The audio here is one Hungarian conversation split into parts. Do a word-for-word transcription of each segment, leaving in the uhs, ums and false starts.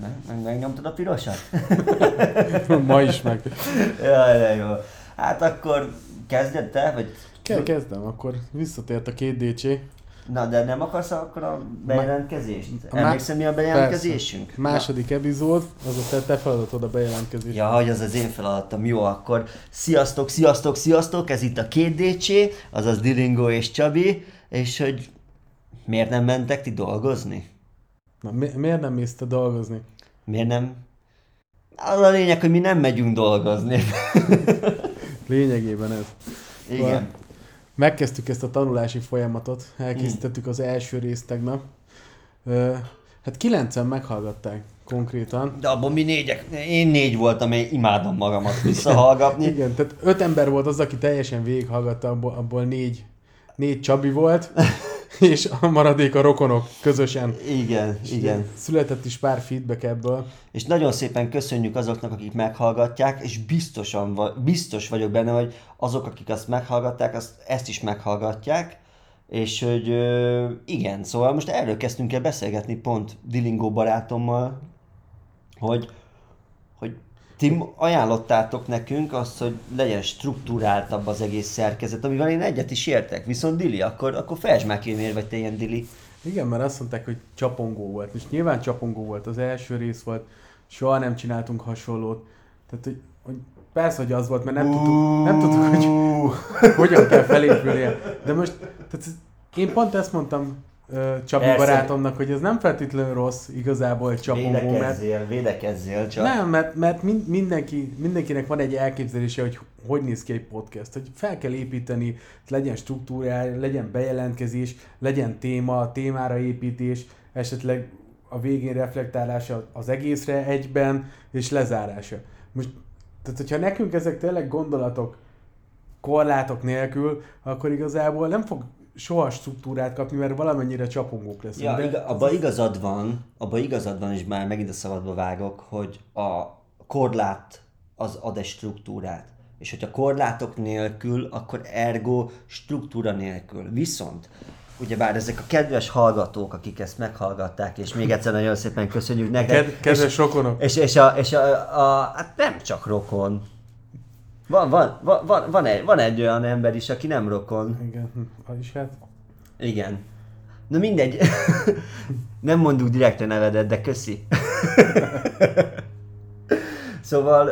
Nem? Megnyomtad a pirosat? Ma is meg. Jaj, de jó. Hát akkor kezded te, vagy... Ke- kezdem, akkor visszatért a két dé cé. Na, de nem akarsz akkor a bejelentkezést? Emlékszem, mi a bejelentkezésünk? Persze. Második Na. epizód, az a te, te feladatod a bejelentkezést. Ja, hogy az az én feladatom. Jó, akkor sziasztok, sziasztok, sziasztok, ez itt a két dé cé, azaz Dilingo és Csabi, és hogy miért nem mentek ti dolgozni? Na, mi- miért nem mész te dolgozni? Miért nem? Az a lényeg, hogy mi nem megyünk dolgozni. Lényegében ez. Igen. Van. Megkezdtük ezt a tanulási folyamatot, elkészítettük az első részt tegnap. Hát kilencen meghallgatták konkrétan. De abban mi négyek, én négy voltam, én imádom magamat visszahallgatni. Igen, tehát öt ember volt az, aki teljesen végighallgatta, abból, abból négy, négy Csabi volt, és a maradék a rokonok közösen. Igen, és igen. Született is pár feedback ebből. És nagyon szépen köszönjük azoknak, akik meghallgatják, és biztosan, biztos vagyok benne, hogy azok, akik azt meghallgatták, azt, ezt is meghallgatják, és hogy igen, szóval most erről kezdtünk el beszélgetni pont Dilingo barátommal, hogy, hogy ti ajánlottátok nekünk azt, hogy legyen struktúráltabb az egész szerkezet, amivel én egyet is értek. Viszont Dili, akkor, akkor fejtsd már ki, miért vagy te ilyen Dili. Igen, mert azt mondták, hogy csapongó volt. És nyilván csapongó volt, az első rész volt, soha nem csináltunk hasonlót. Tehát, hogy, hogy persze, hogy az volt, mert nem tudtuk, nem tudtuk, hogy hogyan kell felépülnie. De most, tehát én pont ezt mondtam Csabi persze. barátomnak, hogy ez nem feltétlenül rossz igazából egy csapongó. Védekezzél, mert... védekezzél csak. Nem, mert, mert mindenki, mindenkinek van egy elképzelése, hogy hogy néz ki egy podcast, hogy fel kell építeni, legyen struktúrája, legyen bejelentkezés, legyen téma, témára építés, esetleg a végén reflektálása az egészre egyben, és lezárása. Most, tehát hogyha nekünk ezek tényleg gondolatok, korlátok nélkül, akkor igazából nem fog soha struktúrát kapni, mert valamennyire csapongók leszünk. Ja, de... iga, abban igazad van, abban igazad van, és már megint a szabadba vágok, hogy a korlát az ad egy struktúrát. És hogyha korlátok nélkül, akkor ergo struktúra nélkül. Viszont, ugyebár ezek a kedves hallgatók, akik ezt meghallgatták, és még egyszer nagyon szépen köszönjük neked. Ked- kedves és, rokonok. És, és, a, és a, a, a, hát nem csak rokon. Van, van, van, van, van, egy, van egy olyan ember is, aki nem rokon. Igen, az is hát. Igen. Na mindegy, nem mondjuk direkt a nevedet, de köszi. Szóval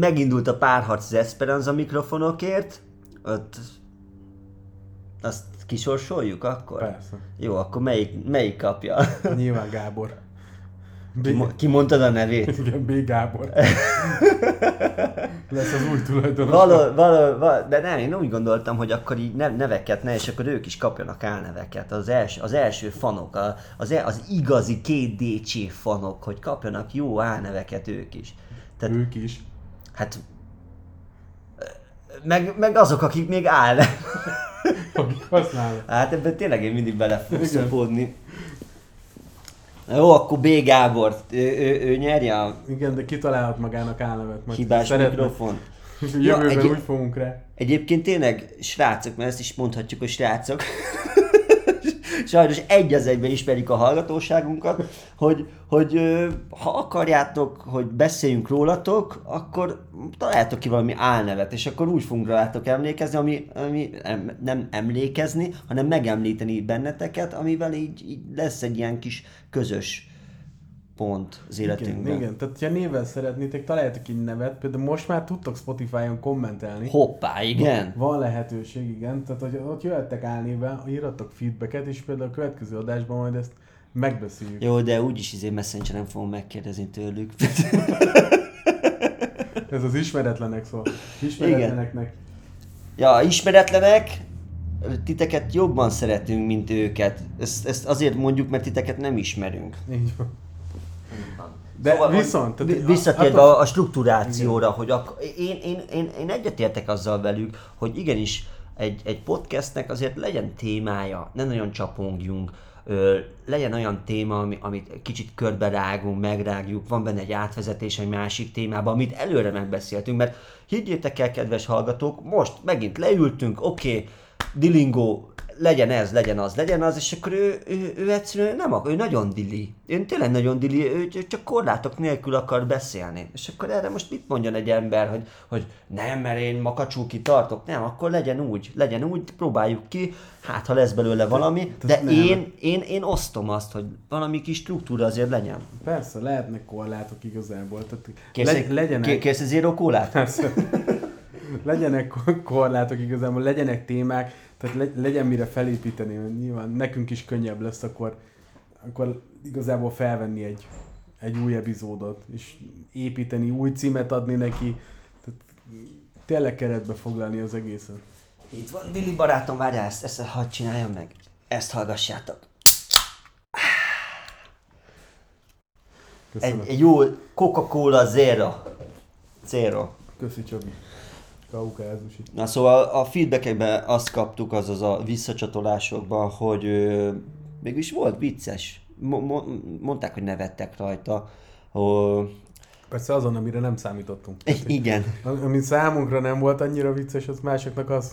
megindult a párharc az Esperanza mikrofonokért, ott azt kisorsoljuk akkor? Persze. Jó, akkor melyik, melyik kapja? Nyilván Gábor. B- Ki mondtad a nevét? Igen, B. Gábor. Lesz az új tulajdonos. Való, való, való, de nem, én úgy gondoltam, hogy akkor így neveket ne, és akkor ők is kapjanak álneveket. Az első, az első fanok, az, az igazi két dé cé fanok, hogy kapjanak jó álneveket ők is. Tehát, ők is? Hát... Meg, meg azok, akik még álnev. Akik használnak. Hát ebben tényleg én mindig bele fogok szopódni. Jó, akkor B. Gábor, ő, ő, ő nyerje a... Igen, de kitalálhat magának álnevet. Majd hibás mikrofon. Jövőben ja, egyéb... úgy fogunk rá. Egyébként tényleg srácok, mert ezt is mondhatjuk, hogy srácok. Sajnos egy az egyben ismerjük a hallgatóságunkat, hogy, hogy ha akarjátok, hogy beszéljünk rólatok, akkor találjátok ki valami álnevet, és akkor úgy fogunk rátok emlékezni, ami, ami nem emlékezni, hanem megemlíteni benneteket, amivel így, így lesz egy ilyen kis közös pont az életünkben. Igen, igen. Tehát ha néven szeretnétek, találjátok ki nevet, például most már tudtok Spotify-on kommentelni. Hoppá, igen. Van, van lehetőség, igen. Tehát hogy ott jöhettek álnéven, írattok feedbacket, és például a következő adásban majd ezt megbeszéljük. Jó, de úgyis izé Messengeren fogom megkérdezni tőlük. Ez az ismeretlenek szó. Ismeretleneknek. Igen. Ja, ismeretlenek, titeket jobban szeretünk, mint őket. Ezt, ezt azért mondjuk, mert titeket nem ismerünk. Így van. De szóval viszont... Visszatérve a, a struktúrációra, igen. Hogy ak- én, én, én, én egyetértek azzal velük, hogy igenis egy, egy podcastnek azért legyen témája, ne nagyon csapongjunk, ö, legyen olyan téma, ami, amit kicsit körberágunk, megrágjuk, van benne egy átvezetés egy másik témába, amit előre megbeszéltünk, mert higgyétek el, kedves hallgatók, most megint leültünk, oké, okay, dilingó, legyen ez, legyen az, legyen az, és akkor ő, ő, ő egyszerűen nem akar, ő nagyon dili. Ő tényleg nagyon dili, ő csak korlátok nélkül akar beszélni. És akkor erre most mit mondjon egy ember, hogy, hogy nem, mert én makacsul kitartok? Nem, akkor legyen úgy, legyen úgy, próbáljuk ki, hát ha lesz belőle valami, de én, én, én osztom azt, hogy valami kis struktúra azért legyen. Persze, lehetnek korlátok igazából. Kérsz egy zéró kólát? Persze. Legyenek korlátok igazából, legyenek témák, tehát legyen mire felépíteni, nyilván nekünk is könnyebb lesz akkor, akkor igazából felvenni egy, egy új epizódot, és építeni, új címet adni neki, tehát tényleg keretbe foglalni az egészet. Itt van, Billy barátom, várjál, ezt, ezt hadd csináljam meg, ezt hallgassátok. Egy, egy jó Coca-Cola Zero. Zero. Köszi Csabi. Kaukázusi. Na szóval a feedbackekben azt kaptuk, azaz a visszacsatolásokban, hogy ö, mégis volt vicces. Mo- mo- mondták, hogy nevettek rajta. Ö, Persze azon, amire nem számítottunk. Tehát, igen. Ami számunkra nem volt annyira vicces, az másoknak az,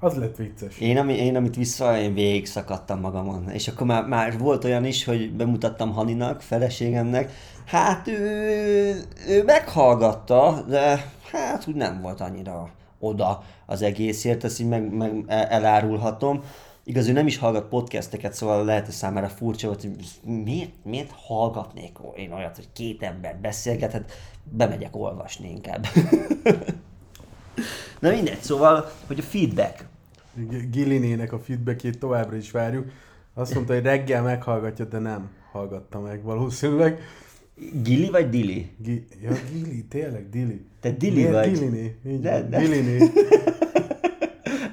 az lett vicces. Én, ami, én amit vissza, én végig szakadtam magamon. És akkor már, már volt olyan is, hogy bemutattam Haninak, feleségemnek. Hát ő, ő meghallgatta, de... Hát úgy nem volt annyira oda az egészért, ezt így meg, meg elárulhatom. Igaz, ő nem is hallgat podcasteket, szóval lehet, hogy számára furcsa volt, hogy miért, miért hallgatnék én olyat, hogy két ember beszélget, hát bemegyek olvasni inkább. Na mindegy, szóval, hogy a feedback. Gilinének a feedbackjét továbbra is várjuk. Azt mondta, hogy reggel meghallgatja, de nem hallgatta meg valószínűleg. Gili vagy Dili? G- ja, Gili, tényleg Dili. Te Dili Miért vagy? Diliné. De, de. Diliné.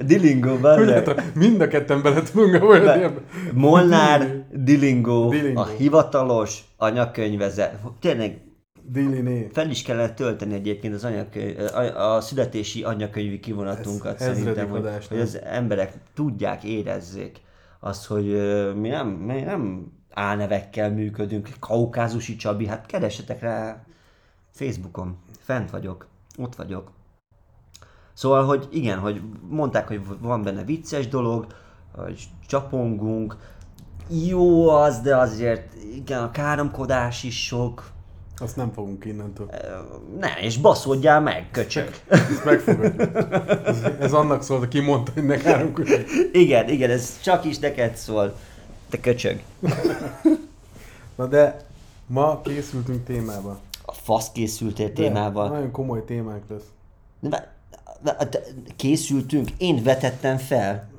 Dilingó, bármilyen. Mind a ketten bele tudunk a olyan. Molnár, Dilingó, Dilingó, a hivatalos anyakönyvezet. Tényleg. Diliné. Fel is kellett tölteni egyébként az anyakönyv, a, a születési anyakönyvi kivonatunkat. Ez, szerintem, hogy, hogy az emberek tudják, érezzék azt, hogy mi nem... Mi nem álnevekkel működünk, Kaukázusi Csabi, hát keressetek rá Facebookon, fent vagyok, ott vagyok. Szóval, hogy igen, hogy mondták, hogy van benne vicces dolog, hogy csapongunk, jó az, de azért igen, a káromkodás is sok. Azt nem fogunk innentől. Ne, és baszódjál meg, köcsög. Ezt megfogadjuk. Ez, ez annak szólt, aki mondta, hogy ne káromkodjunk. Igen, igen, ez csak is neked szól. Te köcsög. Na de ma készültünk témába. A fasz készültél témába. Nagyon komoly témánk lesz. De, de, de, készültünk, én vetettem fel.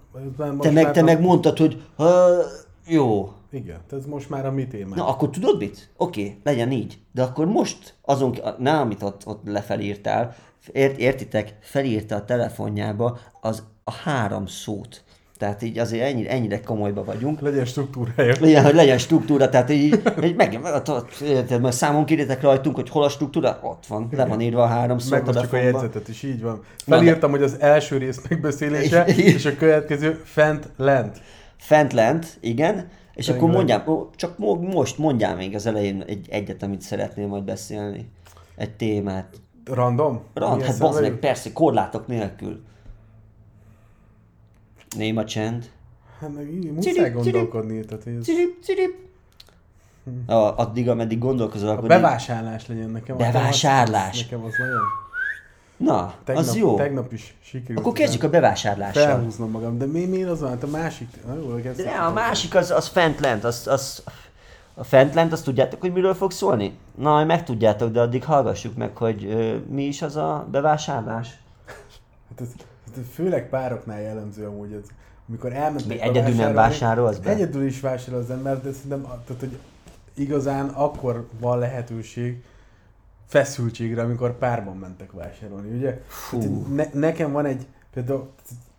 Te meg, te a... meg mondtad, hogy ha, jó. Igen, ez most már a mi témánk. Na akkor tudod mit? Oké, okay, legyen így. De akkor most azon, na, amit ott, ott lefelírtál, ért, értitek, felírta a telefonjába az a három szót. Tehát így azért ennyire, ennyire komolyba vagyunk. Legyen struktúrája. Igen, hogy legyen struktúra, tehát így, így meg, mert számon kérjétek rajtunk, hogy hol a struktúra, ott van, le van írva a három szó telefonban. Csak a jegyzetet is, így van. Felírtam, de... hogy az első rész megbeszélése, és a következő fent-lent. Fent-lent, igen. És Fent akkor mondjam, csak most mondjam még az elején egy, egyet, amit szeretném majd beszélni. Egy témát. Random? Random, hát bazd meg, persze, korlátok nélkül. Néma csend. Hát meg így muszáj gondolkodni. Cirip, cirip. Addig, ameddig gondolkozol, akkor... A bevásárlás legyen nekem. Bevásárlás. Nekem az nagyon... Na, tegnap, az jó. Tegnap is sikerült. Akkor kezdjük a bevásárlással. Felhúznom magam, de mi, miért az van? A másik... Na, jó, de ne, a másik az, az fent-lent. Az, az, a fent-lent, azt tudjátok, hogy miről fog szólni? Na, majd megtudjátok, de addig hallgassuk meg, hogy ö, mi is az a bevásárlás. Hát ez... Főleg pároknál jellemző amúgy ez. Amikor elmentek a egyedül nem vásárolsz be? Egyedül is vásárol az ember, de szerintem tehát, hogy igazán akkor van lehetőség feszültségre, amikor párban mentek vásárolni, ugye? Hát, ne, nekem van egy, például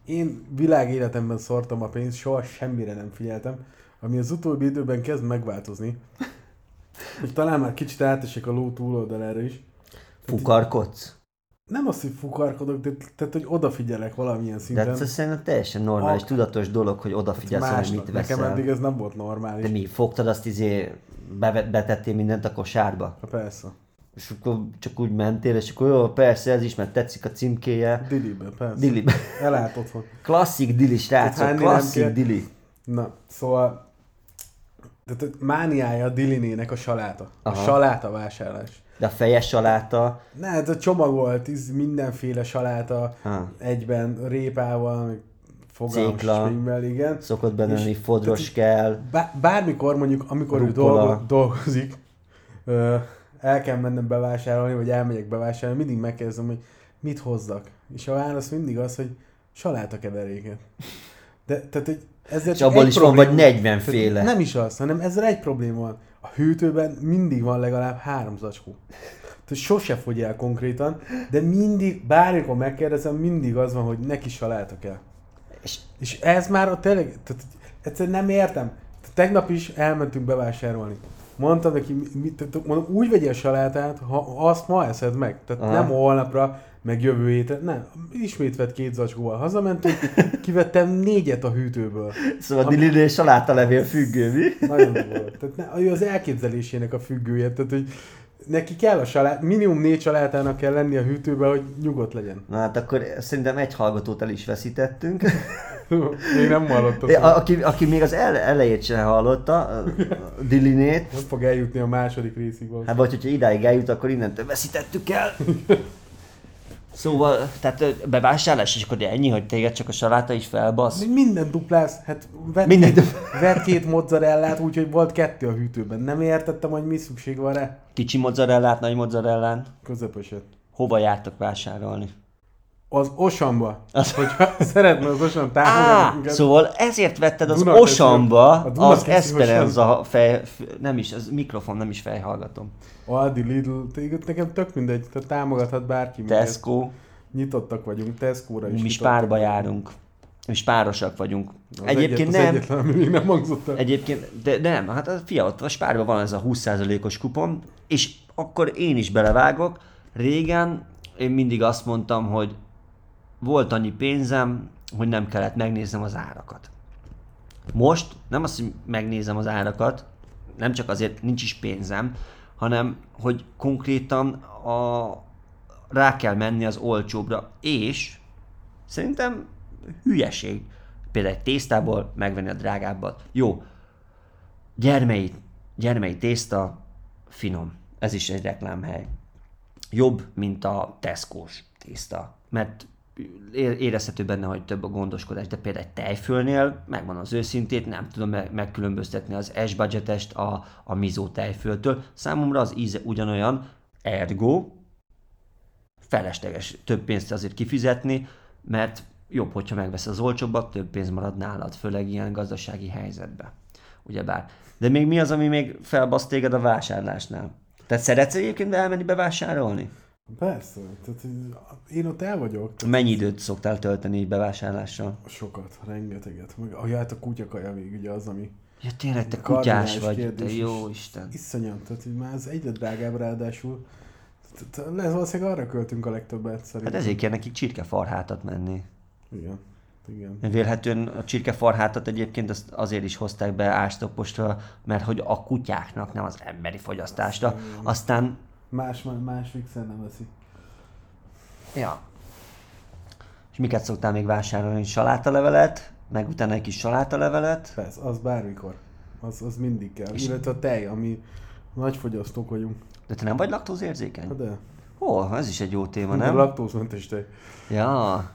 én világéletemben szórtam a pénzt, soha semmire nem figyeltem, ami az utóbbi időben kezd megváltozni. Hogy talán már kicsit átesek a ló túloldalára is. Fukarkodsz? Nem azt, hogy fukarkodok, de tehát, hogy odafigyelek valamilyen szinten. De ez szerintem teljesen normális, a... tudatos dolog, hogy odafigyelsz, hogy mit veszel. Nekem eddig ez nem volt normális. De mi, fogtad azt izé, betettél mindent a kosárba? Ha persze. És akkor csak úgy mentél, és akkor jó, persze ez is, mert tetszik a címkéje. Dilibe, persze. Dilibe. Elátodhat. Klasszik dili, srácok, klasszik dili. Na, szóval... Tehát mániája a dilinének a saláta. Aha. A saláta vásárlás. De a fejes saláta? Ne, ez a csomagolt, ez mindenféle saláta. Ha. Egyben, répával, fogalmasmivel, igen. Szokott benne fodros kell. Bármikor mondjuk, amikor ő dolgo, dolgozik, ö, el kell mennem bevásárolni, vagy elmegyek bevásárolni, mindig megkérdezem, hogy mit hozzak. És a válasz mindig az, hogy salátakeveréket. De, tehát egy... És abból is van vagy negyven féle. Nem is az, hanem ezzel egy probléma van. A hűtőben mindig van legalább három zacskó. Tehát sose fogy el konkrétan, de mindig, bármikor megkérdezem, mindig az van, hogy neki saláta kell. És, és ez már a tényleg, tehát egyszerűen nem értem. Tehát tegnap is elmentünk bevásárolni. Mondtam neki, mondom, úgy vegyél salátát, ha azt ma eszed meg. Tehát aha. Nem holnapra, meg jövő hétre. Nem, ismét vett két zacskóval hazamentünk, kivettem négyet a hűtőből. Szóval a dilinél ami... salátalevél függő, mi? Nagyon volt. Tehát ne, ő az elképzelésének a függője. Tehát, hogy neki kell a salát, minimum négy salátának kell lenni a hűtőben, hogy nyugodt legyen. Na hát akkor szerintem egy hallgatót el is veszítettünk. Még nem hallottam. Aki, aki még az elejét sem hallotta, Dilinét. Nem fog eljutni a második részig. Hát vagy hogyha idáig eljut, akkor innentől veszítettük el. Szóval, tehát bevásárlás, és akkor ennyi, hogy téged csak a saláta is felbassz? Minden duplász, hát vett Minden két, dupl- vett két mozzarellát, úgyhogy volt kettő a hűtőben. Nem értettem, hogy mi szükség van rá. Kicsi mozzarellát, nagy mozzarellán? Közepöset. Hova jártak vásárolni? Az Osamban. Az... Hogyha szeretne az Osam támogatni. Szóval ezért vetted az Osamba az Esperanza fej... Nem is, az mikrofon, nem is fejhallgatom. Aldi, Lidl, nekem tök mindegy, te támogathat bárki. Tesco. Minket. Nyitottak vagyunk, Tesco-ra is. Mi is párba járunk. És párosak vagyunk. Az egyébként egyet, nem. Egyetlen, ami még nem hangzott el. Egyébként, de nem, hát fia, ott a spárban van ez a húsz százalékos kupon, és akkor én is belevágok. Régen én mindig azt mondtam, hogy volt annyi pénzem, hogy nem kellett megnéznem az árakat. Most nem azt, hogy megnézem az árakat, nem csak azért nincs is pénzem, hanem hogy konkrétan a, rá kell menni az olcsóbbra, és szerintem hülyeség például egy tésztából megvenni a drágábbat. Jó, gyermei, gyermei tészta finom, ez is egy reklámhely. Jobb, mint a Tesco-s tészta, mert érezhető benne, hogy több a gondoskodás, de például egy tejfölnél, megvan az őszintét, nem tudom megkülönböztetni az S-budgetest a, a mizó tejföltől. Számomra az íze ugyanolyan, ergo felesleges több pénzt azért kifizetni, mert jobb, hogyha megvesz az olcsóbbat, több pénz marad nálad, főleg ilyen gazdasági helyzetben. Ugyebár. De még mi az, ami még felbasz téged a vásárlásnál? Tehát szeretsz egyébként elmenni bevásárolni? Persze, tehát én ott el vagyok. Tehát... Mennyi időt szoktál tölteni így bevásárlással? Sokat, rengeteget. Ah, ja, hát a kutyakaja még ugye az, ami... Ja tényleg, te kutyás vagy, kérdés, te jó Isten. Iszonyat, tehát így már az egyre drágább ráadásul. Ez valószínűleg arra költünk a legtöbbet szerintem. Hát ezért kell nekik csirkefarhátat menni. Igen, igen. Vélhetően a csirkefarhátat egyébként azért is hozták be ástopostól, mert hogy a kutyáknak, nem az emberi fogyasztásra. Aztán... Más, más fixen nem veszi. Ja. És miket szoktál még vásárolni? Salátalevelet, meg utána egy kis salátalevelet. Persze, az bármikor. Az, az mindig kell. És illetve a tej, ami nagy fogyasztók vagyunk. De te nem vagy laktózérzékeny? De. Ó, ez is egy jó téma, nem? De laktózmentes tej. Ja.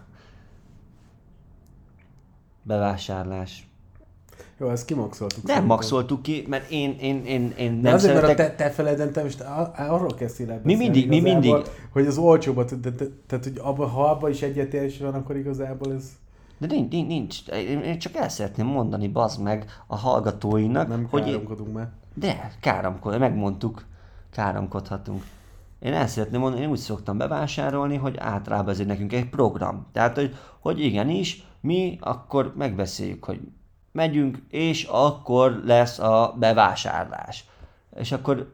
Bevásárlás. Jó, ezt kimaxoltuk. Nem maxoltuk ki, mert én, én, én, én nem azért, szeretek... Azért, mert te, te feledentem, és te arról kezdtél el beszélni. Mi mindig, mi mindig. Hogy az olcsóban, tehát hogy abba, ha abban is egyetértés van, akkor igazából ez... De nincs, nincs. Én csak el szeretném mondani, bazd meg, a hallgatóinak, nem hogy... Nem káromkodunk én... már. De, káromkodunk, megmondtuk, káromkodhatunk. Én el szeretném mondani, én úgy szoktam bevásárolni, hogy általában ezért nekünk egy program. Tehát, hogy, hogy igenis, mi akkor megbeszéljük, hogy megyünk, és akkor lesz a bevásárlás. És akkor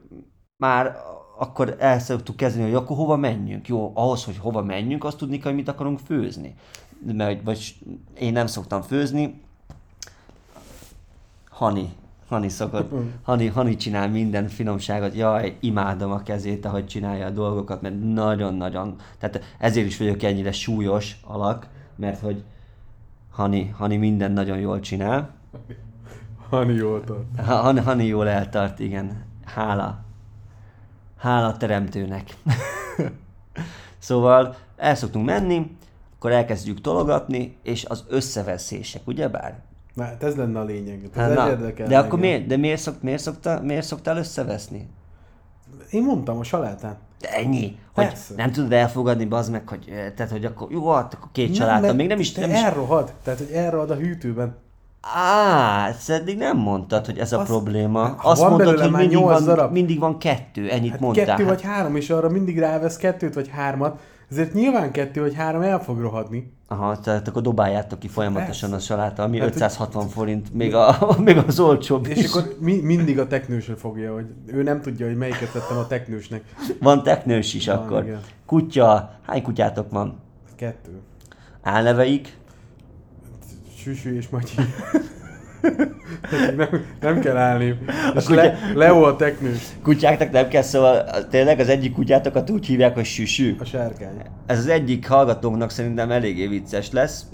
már akkor el szoktuk kezdeni, hogy akkor hova menjünk. Jó, ahhoz, hogy hova menjünk, azt tudni kell, hogy mit akarunk főzni. Mert, vagy én nem szoktam főzni. Hani Hani szokott, Hani, Hani csinál minden finomságot, jaj, imádom a kezét, ahogy csinálja a dolgokat, mert nagyon-nagyon, tehát ezért is vagyok ennyire súlyos alak, mert hogy Hani, Hani minden nagyon jól csinál. Hani jól tart. Hani, Hani jól eltart, igen. Hála. Hála teremtőnek. Szóval el szoktunk menni, akkor elkezdjük tologatni, és az összeveszések, ugyebár? Na, hát ez lenne a lényeg. Hát, na, de engem. Akkor miért, de miért, szok, miért, szokta, miért szoktál összeveszni? Én mondtam a salátán. De ennyi? Hogy persze. Nem tudod elfogadni, bazd meg, hogy, tehát, hogy akkor jó, akkor két saláta, még nem is... Nem is... Elrohad, tehát hogy elrohad a hűtőben. Á, ezt eddig nem mondtad, hogy ez a azt, probléma. Azt mondtad, hogy mindig van, mindig van kettő, ennyit hát mondtál. Kettő vagy három, és arra mindig rávesz kettőt vagy hármat, ezért nyilván kettő vagy három el fog rohadni. Aha, tehát akkor dobáljátok ki folyamatosan persze. A saláta, ami hát, ötszázhatvan hogy... forint, még, a, még az olcsóbb és is. És akkor mi, mindig a teknősre fogja, hogy ő nem tudja, hogy melyiket tettem a teknősnek. Van teknős is van, akkor. Igen. Kutya, hány kutyátok van? Kettő. Álneveik? Süsű és Matyi. nem, nem kell állni. A kutya... le, Leo a teknős. Kutyáknak nem kell, szóval tényleg az egyik kutyátokat úgy hívják, hogy Süsű. A sárkány. Ez az egyik hallgatónknak szerintem eléggé vicces lesz.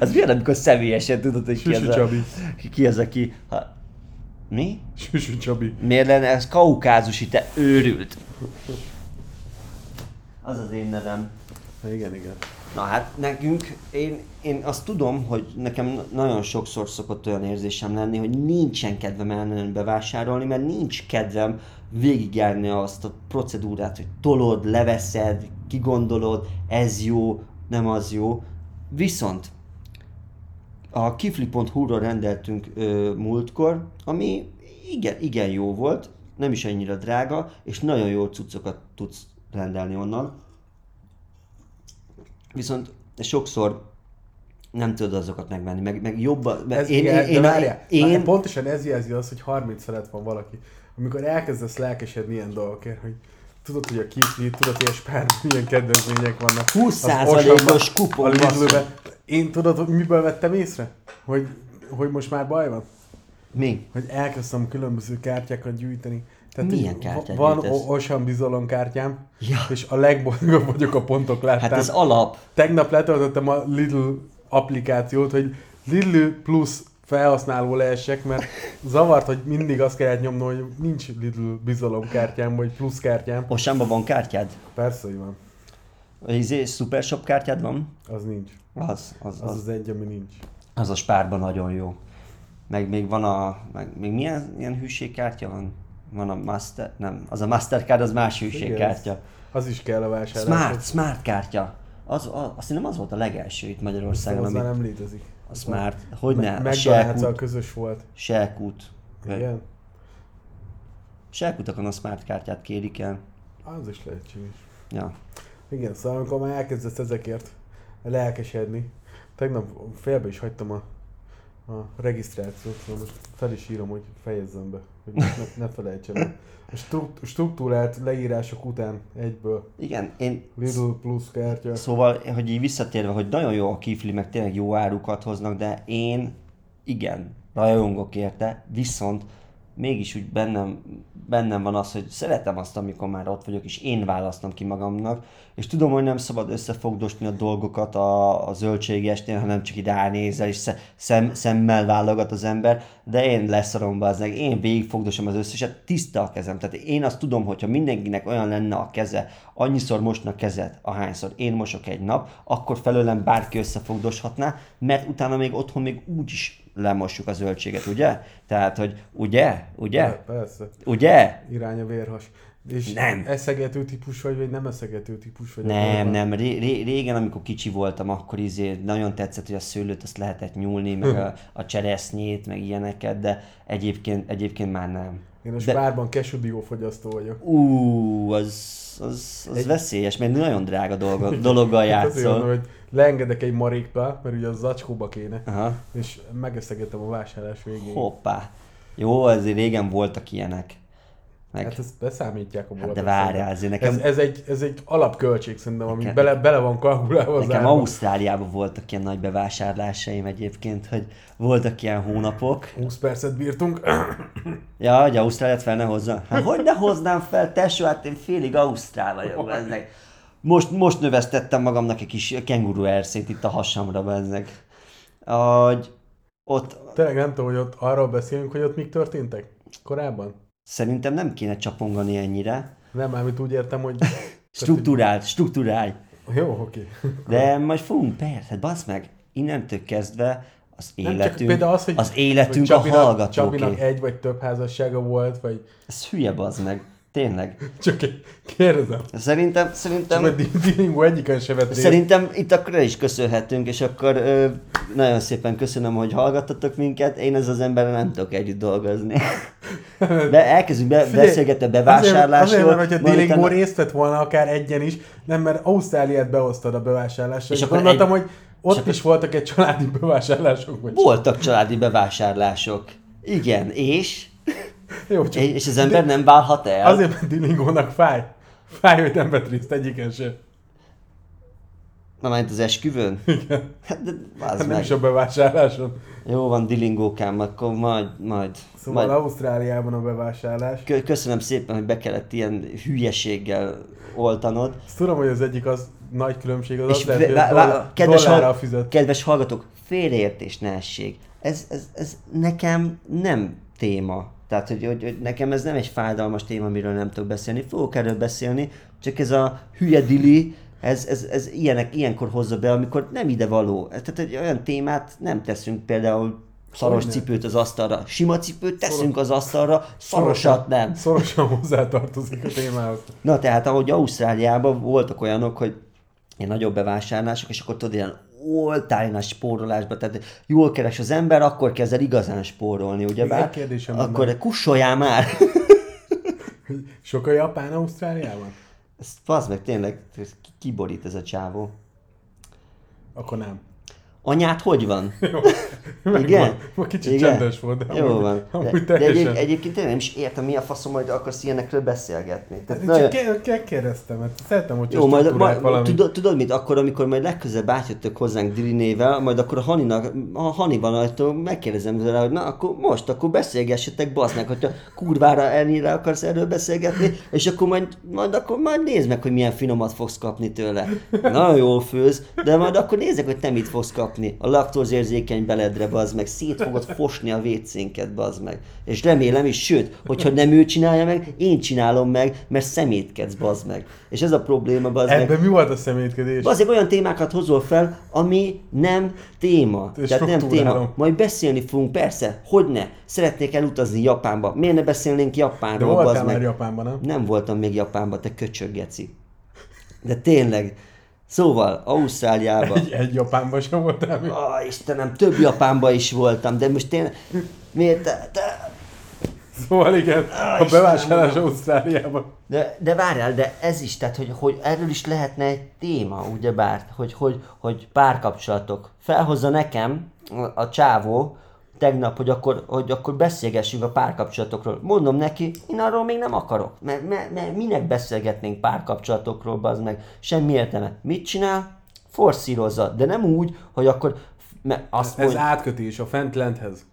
Az milyen, amikor személyesen tudod, hogy ki az, a, ki az, aki... Ha... Mi? Süsű Csabi. Miért lenne ez kaukázusi, te őrült? Az az én nevem. Ha igen, igen. Na hát nekünk, én, én azt tudom, hogy nekem nagyon sokszor szokott olyan érzésem lenni, hogy nincsen kedvem elmenni bevásárolni, mert nincs kedvem végigjárni azt a procedúrát, hogy tolod, leveszed, kigondolod, ez jó, nem az jó. Viszont a kifli pont hu-ra rendeltünk ö, múltkor, ami igen, igen jó volt, nem is annyira drága, és nagyon jó cuccokat tudsz rendelni onnan. Viszont sokszor nem tudod azokat megvenni, meg, meg jobban... Meg én, igen, én, én, én, én... Pontosan ez jelzi az, hogy harminc felett van valaki. Amikor elkezdesz lelkesedni ilyen dolgokért, hogy tudod, hogy a Kifli, tudod, hogy a Spár, milyen kedvezmények vannak. húsz százalékos kupon. Én tudod, hogy miből vettem észre? Hogy, hogy most már baj van? Mi? Hogy elkezdtem különböző kártyákat gyűjteni. Tehát milyen kártyát van gyűjtesz? Ocean Bizalon kártyám, ja. És a legboldogabb vagyok a pontok láttán. Hát ez alap. Tegnap letöltöttem a Lidl applikációt, hogy Lidl plusz felhasználó lehessek, mert zavart, hogy mindig azt kellett nyomnom, hogy nincs Lidl Bizalom kártyám, vagy plusz kártyám. Oceanban van kártyád? Persze, hogy van. Izé, Supershop kártyád van? Az nincs. Az az, az az az egy, ami nincs. Az a Spárban nagyon jó. Meg még van a... Meg, még milyen ilyen hűségkártya van? Van a Master... Nem, az a Mastercard, az más hűségkártya. Az is kell a vásárláshoz. Smart, Smart kártya. Az, az, azt hiszem az volt a legelső itt Magyarországon, ami... nem létezik. A Smart, hogyne? Me- a Selkút. A közös volt. Selkút. Igen. Selkútakon a Smart kártyát kérik el. Az is lehetséges. Ja. Igen, szóval amikor már elkezdett ezekért lelkesedni. Tegnap félbe is hagytam a... a regisztrációt, szóval most fel is írom, hogy fejezzem be, hogy ne, ne felejtsem el. A struktúrált leírások után egyből. Igen, én... Lidl plusz kártya. Szóval, hogy így visszatérve, hogy nagyon jó a Kifli, meg tényleg jó árukat hoznak, de én igen, rajongok érte, viszont mégis úgy bennem, bennem van az, hogy szeretem azt, amikor már ott vagyok, és én választom ki magamnak, és tudom, hogy nem szabad összefogdosni a dolgokat a, a zöldségesnél, hanem csak ide állnézel, és szem, szemmel válogat az ember, de én leszarom be az meg, én végigfogdosom az összeset, tiszta a kezem. Tehát én azt tudom, hogyha mindenkinek olyan lenne a keze, annyiszor mosna kezed, ahányszor én mosok egy nap, akkor felőlem bárki összefogdoshatná, mert utána még otthon még úgy is lemossuk a zöldséget, ugye? Tehát, hogy ugye? Ugye? Persze. Ugye? Irány a vérhas. És nem. Eszegető típus vagy, vagy nem eszegető típus vagy? Nem, nem. Ré- ré- régen, amikor kicsi voltam, akkor izé nagyon tetszett, hogy a szőlőt azt lehetett nyúlni, meg a, a cseresznyét, meg ilyeneket, de egyébként, egyébként már nem. Én a Spárban de... cashew fogyasztó vagyok. Ú, az... Az, az egy... veszélyes, mert nagyon drága dolga, dologgal játszol. Mondom, hogy leengedek egy marékba, mert ugye az zacskóba kéne, aha. És megeszegetem a vásárlás végén. Hoppá! Jó, azért régen voltak ilyenek. meg. Hát ezt beszámítják a boltban. Hát de várjál, azért nekem... Ez, ez, egy, ez egy alapköltség szerintem, ami nekem... bele, bele van kalkulálva. Nekem zárva. Ausztráliában voltak ilyen nagy bevásárlásaim egyébként, hogy voltak ilyen hónapok. húsz percet bírtunk. Ja, hogy Ausztráliát fel ne hozzam. Hát hogy ne hoznám fel, tesó, hát én félig ausztrál vagyok. Most, most növesztettem magamnak egy kis kenguru erszét itt a hasamra bennek. Ahogy ott... Tényleg nem tudom, hogy ott arról beszélünk, hogy ott mik történtek korábban? Szerintem nem kéne csapongani ennyire. Nem, amit úgy értem, hogy... Struktúrál, struktúrálj! Jó, oké. De majd fogunk, persze, bassz meg, innentől kezdve az életünk, az, hogy, az életünk a hallgatóké. Csabinak egy vagy több házassága volt, vagy... Ez hülye, bassz meg. Tényleg. Csak kérdezem. Szerintem, szerintem... egyiken se vettél. Szerintem itt akkor is köszönhetünk, és akkor ö, nagyon szépen köszönöm, hogy hallgattatok minket. Én ez az emberrel nem tudok együtt dolgozni. De elkezdünk be, beszélgetni a bevásárlásról. Azért, azért, hogyha Dillingból részt vett volna akár egyen is, nem, mert Ausztráliát behoztad a bevásárlásra. És, és gondoltam, egy... hogy ott és is akkor... voltak egy családi bevásárlások. Vagy voltak családi bevásárlások. Igen, és... Jó, csak... És az ember nem válhat el. Azért, mert Dillingónak fáj. Fáj, hogy nem vett részt egyiken sem. Na, mert az esküvőn? Igen. Hát, de hát nem meg. Is a bevásárláson. Jó van, Dillingókám, akkor majd... majd szóval majd... Ausztráliában a bevásárlás. Köszönöm szépen, hogy be kellett ilyen hülyeséggel oltanod. Azt tudom, hogy az egyik az nagy különbség az az, hogy dollárra fizet. Kedves hallgatók, félreértés ne essék. Ez, ez, ez nekem nem téma. Tehát, hogy, hogy, hogy nekem ez nem egy fájdalmas téma, amiről nem tudok beszélni. Fogok erről beszélni, csak ez a hülye dili, ez, ez, ez ilyenek, ilyenkor hozza be, amikor nem ide való. Tehát egy olyan témát nem teszünk, például szaros cipőt az asztalra. Sima cipőt teszünk az asztalra, szarosat nem. Szorosan hozzátartozik a témához. Na tehát, ahogy Ausztráliában voltak olyanok, hogy ilyen nagyobb bevásárlások, és akkor tudod, ilyen oltálin a spórolásba, tehát jól keres az ember, akkor kezd el igazán spórolni, ugyebár? Akkor kussoljál már! Sok a japán Ausztráliában? Ezt faszd meg, tényleg kiborít ez a csávó. Akkor nem. Anyád hogy van? Jó, igen? Ma kicsit igen? Csendes volt, de jó van. Amúgy de, de egy, egyébként én nem is értem, mi a faszom, hogy akarsz ilyenekről beszélgetni. Tehát nagyon... Csak kérdeztem, mert szeretem, hogy jó, majd, majd, valami... Tudod, tudod mit? Akkor, amikor majd legközelebb átjöttök hozzánk Dili nével, majd akkor a Haninak, a Haniban attól megkérdezem vele, hogy na, akkor most, akkor beszélgessetek, basznak, hogyha kurvára ennyire akarsz erről beszélgetni, és akkor majd, majd akkor majd nézd meg, hogy milyen finomat fogsz kapni tőle. Nagyon jól főz, de majd akkor nézzek, hogy te mit fogsz kapni. A laktózérzékeny beledre, bazd meg, szét fogod fosni a vécénket, bazd meg. És remélem is, sőt, hogyha nem ő csinálja meg, én csinálom meg, mert szemétkedsz, bazd meg. És ez a probléma, bazd meg. Ebben mi volt a szemétkedés? Bazd meg, olyan témákat hozol fel, ami nem téma. Tehát nem téma. Majd beszélni fogunk, persze, hogyne. Szeretnék elutazni Japánba. Miért ne beszélnénk Japánról, bazd meg? De voltál már Japánban, nem? Nem voltam még Japánban, te köcsöggeci. De tényleg. Szóval, Ausztráliában... Egy, egy Japánban sem voltál még. Ah, Istenem, több Japánban is voltam, de most én... Miért te... te... Szóval igen, ah, a bevásárlás Ausztráliában. De, de várjál, de ez is, tehát, hogy, hogy erről is lehetne egy téma, ugyebár, hogy, hogy, hogy párkapcsolatok. Felhozza nekem a, a csávó tegnap, hogy akkor, hogy akkor beszélgessünk a párkapcsolatokról. Mondom neki, én arról még nem akarok, mert, mert, mert minek beszélgetnénk párkapcsolatokról, bazd meg, semmi értelme. Mit csinál? Forszírozza, de nem úgy, hogy akkor... Azt ez mond... átkötés a fentlenthez.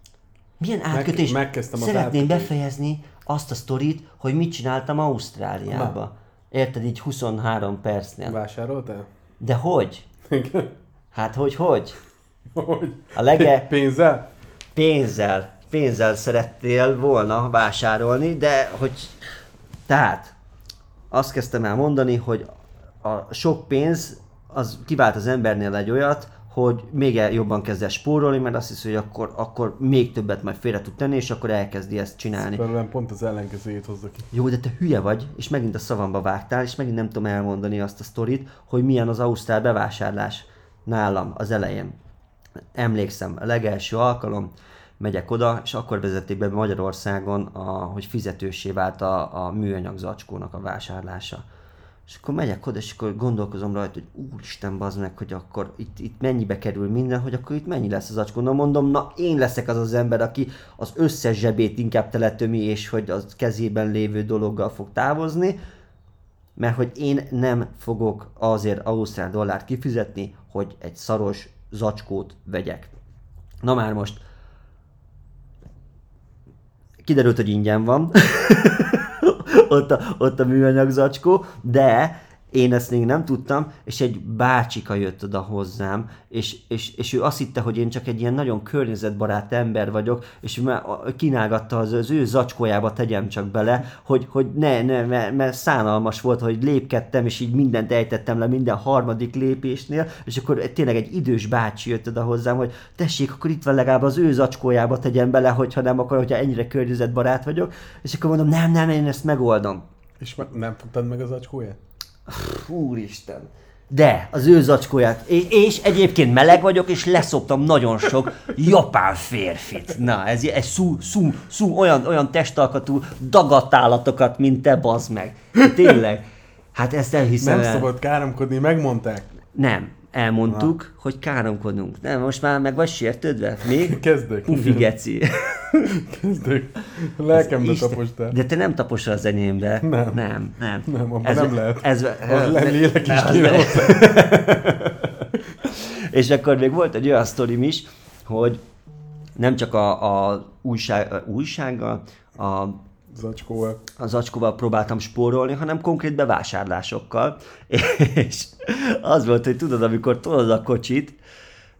Milyen átkötés? Meg, megkezdtem az Szeretném átkötés. Befejezni azt a sztorit, hogy mit csináltam Ausztráliában. Érted, így huszonhárom percnél. Vásároltál? De hogy? Hát hogy hogy? Hogy? A lege... Pénzzel? Pénzzel, pénzzel szerettél volna vásárolni, de hogy... Tehát, azt kezdtem el mondani, hogy a sok pénz, az kivált az embernél egy olyat, hogy még jobban kezd el spórolni, mert azt hisz, hogy akkor, akkor még többet majd félre tud tenni, és akkor elkezdi ezt csinálni. Szerintem pont az ellenkezőjét hozza ki. Jó, de te hülye vagy, és megint a szavamba vágtál, és megint nem tudom elmondani azt a sztorit, hogy milyen az ausztrál bevásárlás nálam az elején. Emlékszem, a legelső alkalom megyek oda, és akkor vezették be Magyarországon, a, hogy fizetőssé vált a, a műanyag zacskónak a vásárlása. És akkor megyek oda, és akkor gondolkozom rajta, hogy úristen, bazd meg, hogy akkor itt, itt mennyibe kerül minden, hogy akkor itt mennyi lesz az acskó. Na mondom, na én leszek az az ember, aki az összes zsebét inkább teletömi, és hogy a kezében lévő dologgal fog távozni, mert hogy én nem fogok azért ausztrál dollárt kifizetni, hogy egy szaros zacskót vegyek. Na már most kiderült, hogy ingyen van. Ott a, ott a műanyag zacskó, de én ezt még nem tudtam, és egy bácsika jött oda hozzám, és, és, és ő azt hitte, hogy én csak egy ilyen nagyon környezetbarát ember vagyok, és már kínálgatta az, az ő zacskójába tegyem csak bele, hogy, hogy ne, ne mert, mert szánalmas volt, hogy lépkedtem, és így mindent ejtettem le minden harmadik lépésnél, és akkor tényleg egy idős bácsi jött oda hozzám, hogy tessék, akkor itt van, legalább az ő zacskójába tegyem bele, hogyha nem akar, hogyha ennyire környezetbarát vagyok, és akkor mondom, nem, nem, én ezt megoldom. És nem fogtad meg a zacskóját? Úristen! De, az ő zacskóját. És, és egyébként meleg vagyok, és leszoptam nagyon sok japán férfit. Na, ez egy szú, szú, szú, olyan, olyan testalkatú dagadt állatokat, mint te, bazd meg. Tényleg. Hát ezt elhiszem. Nem el... szabad káromkodni, megmondták? Nem. Elmondtuk, ha. Hogy káromkodunk. Nem, most már meg vagy sértődve? Még? Kezdek. Pufi geci. Kezdek. Lelkembe tapostál. De te nem taposol az enyémbe. Nem. Nem, nem. Nem, abban nem lehet. Ez, ez, az lélek is kéne hozzá. És akkor még volt egy olyan sztorim is, hogy nem csak a, a újság, a újsággal, a zacskóval. A zacskóval próbáltam spórolni, hanem konkrét bevásárlásokkal. És az volt, hogy tudod, amikor tolod a kocsit,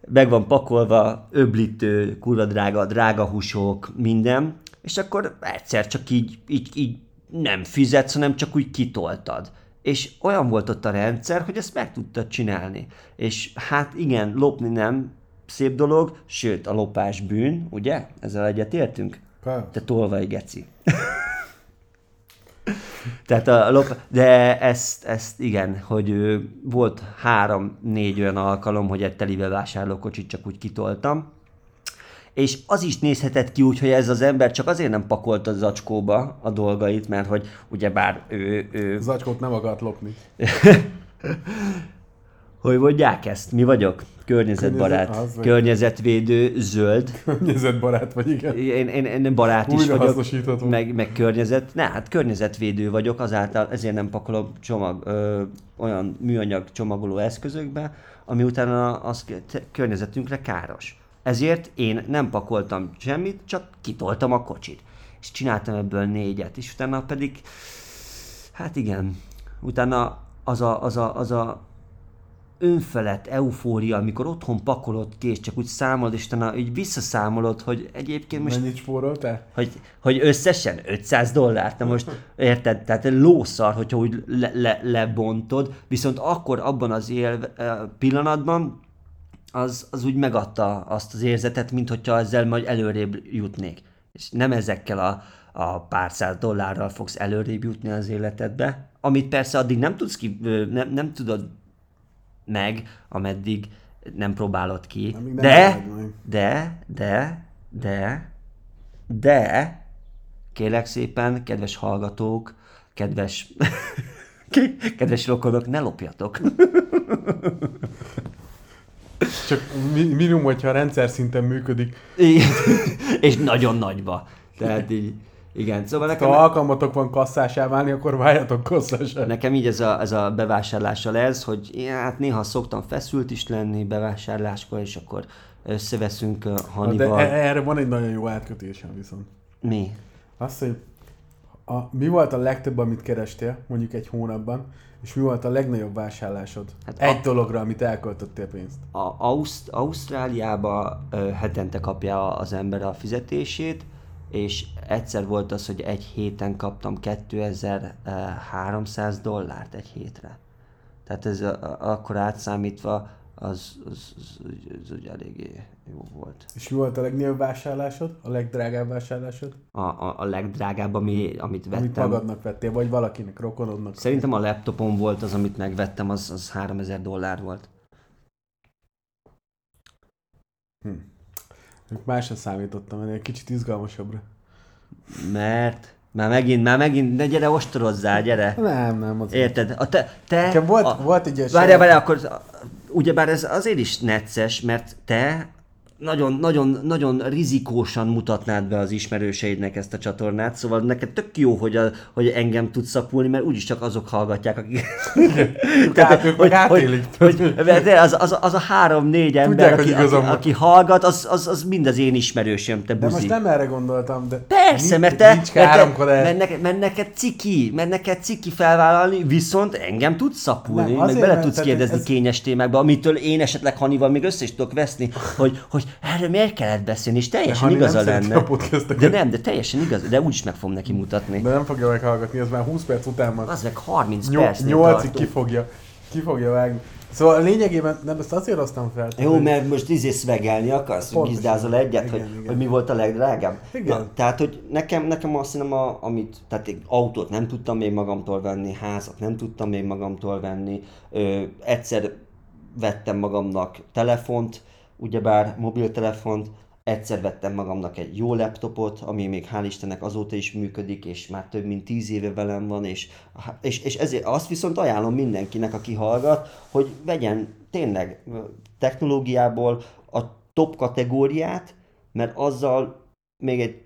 meg van pakolva öblítő, kurva drága, drága húsok, minden, és akkor egyszer csak így, így, így nem fizetsz, hanem csak úgy kitoltad. És olyan volt ott a rendszer, hogy ezt meg tudtad csinálni. És hát igen, lopni nem szép dolog, sőt, a lopás bűn, ugye? Ezzel egyetértünk? Te tolvaj geci. Tehát a lop... De ezt, ezt igen, hogy volt három-négy olyan alkalom, hogy egy telibe vásárlókocsit csak úgy kitoltam. És az is nézhetett ki úgy, hogy ez az ember csak azért nem pakolta a zacskóba a dolgait, mert hogy ugyebár ő... ő... Zacskót nem akart lopni. Hogy mondják ezt? Mi vagyok? Környezetbarát. Környezet, környezetvédő, zöld. Környezetbarát vagy, igen. Én, én, én barát is vagyok, meg, meg környezet. Ne, hát környezetvédő vagyok, azáltal ezért nem pakolom csomag, ö, olyan műanyag csomagoló eszközökbe, ami utána az környezetünkre káros. Ezért én nem pakoltam semmit, csak kitoltam a kocsit. És csináltam ebből négyet, és utána pedig, hát igen, utána az a, az a, az a önfelett eufória, amikor otthon pakolod ki, és csak úgy számolod, és utána így visszaszámolod, hogy egyébként most... Mennyit forraltál? Hogy, hogy összesen ötszáz dollárt. Na most, érted? Tehát lószar, hogyha úgy le, le, lebontod, viszont akkor abban az él, pillanatban az, az úgy megadta azt az érzetet, mint hogyha ezzel majd előrébb jutnék. És nem ezekkel a, a pár száz dollárral fogsz előrébb jutni az életedbe, amit persze addig nem tudsz ki, nem, nem tudod meg, ameddig nem próbálod ki. Nem de, de, de, de, de, kérlek szépen, kedves hallgatók, kedves, kedves rokonok, ne lopjatok. Csak minimum, hogyha a rendszer szinten működik. Igen. És nagyon nagyba. Tehát így. Igen, szóval nekem... Ha alkalmatok van kasszásá válni, akkor váljatok kasszásá. Nekem így ez a, ez a bevásárlással ez, hogy ja, hát néha szoktam feszült is lenni bevásárláskor, és akkor összeveszünk Hanival. De erre van egy nagyon jó átkötésem viszont. Mi? Azt, hogy a, mi volt a legtöbb, amit kerestél, mondjuk egy hónapban, és mi volt a legnagyobb vásárlásod? Hát egy a... dologra, amit elköltöttél pénzt. A Auszt- Ausztráliába ö, hetente kapja az ember a fizetését, és egyszer volt az, hogy egy héten kaptam kétezer-háromszáz dollárt egy hétre. Tehát ez a, akkor átszámítva az, az, az, az ugye eléggé jó volt. És mi volt a legnagyobb vásárlásod? A legdrágább vásárlásod? A, a, a legdrágább, ami, amit vettem. Amit magadnak vettél, vagy valakinek, rokonodnak. Szerintem a laptopom volt az, amit megvettem, az, az háromezer dollár volt. Hm. Másra számítottam, ennél kicsit izgalmasabbra. Mert? Már megint, már megint, ne gyere ostorozzál, gyere. Nem, nem. Az érted? A te, te, te volt, a, volt egy eset. Várjál, várjál, akkor ugyebár ez azért is necces, mert te nagyon, nagyon, nagyon rizikósan mutatnád be az ismerőseidnek ezt a csatornát, szóval neked tök jó, hogy, a, hogy engem tudsz szapulni, mert úgyis csak azok hallgatják, akik... Tehát ők meg átélik. Az, az, az a három-négy ember, aki, aki, aki hallgat, az, az, az mind az én ismerősöm, te buzi. De most nem erre gondoltam, de... Persze, mert te... Nincs káromkodás. Mert, mert, mert neked ciki, mert neked ciki felvállalni, viszont engem tudsz szapulni, meg bele tudsz kérdezni ez... kényes témákba, amitől én esetleg Hanival még össze is tudok veszni, hogy, hogy erről miért kellett beszélni, és teljesen igaza lenne. De nem, de teljesen igaz, de úgyis meg fogom neki mutatni. De nem fogja meghallgatni, az már húsz perc után már. Az meg harminc nyol, percnél nyolcig ki fogja, ki fogja vágni. Szóval lényegében nem, ezt azért hoztam fel. Jó, hogy... mert most izé szvegelni akarsz, hogy gizdázol egyet, igen, hogy, igen. hogy mi volt a legdrágább. Na, tehát, hogy nekem, nekem azt hiszem, a, amit, tehát egy autót nem tudtam még magamtól venni, házat nem tudtam még magamtól venni, ö, egyszer vettem magamnak telefont, ugyebár mobiltelefont, egyszer vettem magamnak egy jó laptopot, ami még hál' Istennek azóta is működik, és már több mint tíz éve velem van, és, és, és ezért azt viszont ajánlom mindenkinek, aki hallgat, hogy vegyen tényleg technológiából a top kategóriát, mert azzal még egy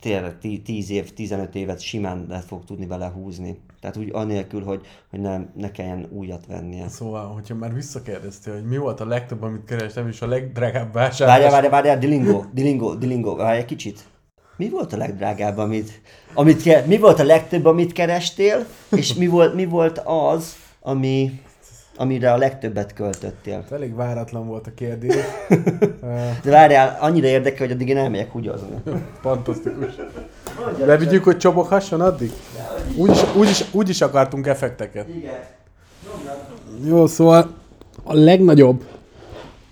tényleg tíz év, tizenöt évet simán le fog tudni vele húzni. Tehát úgy anélkül, hogy, hogy nem, ne kelljen újat vennie. Szóval, hogyha már visszakérdeztél, hogy mi volt a legtöbb, amit kerestem, és a legdrágább vásárlás... Várjál, várjál, várjál, Dilingo, Dilingo, Dilingo, várjál egy kicsit. Mi volt a legdrágább, amit... amit mi volt a legtöbb, amit kerestél, és mi volt, mi volt az, ami... amire a legtöbbet költöttél. Elég váratlan volt a kérdés. De várjál, annyira érdekel, hogy addig én elmegyek húgyozni. Fantasztikus. Bevigyük, hogy csoboghasson addig? Úgyis úgy úgy akartunk effekteket. Igen. Jó, szóval a legnagyobb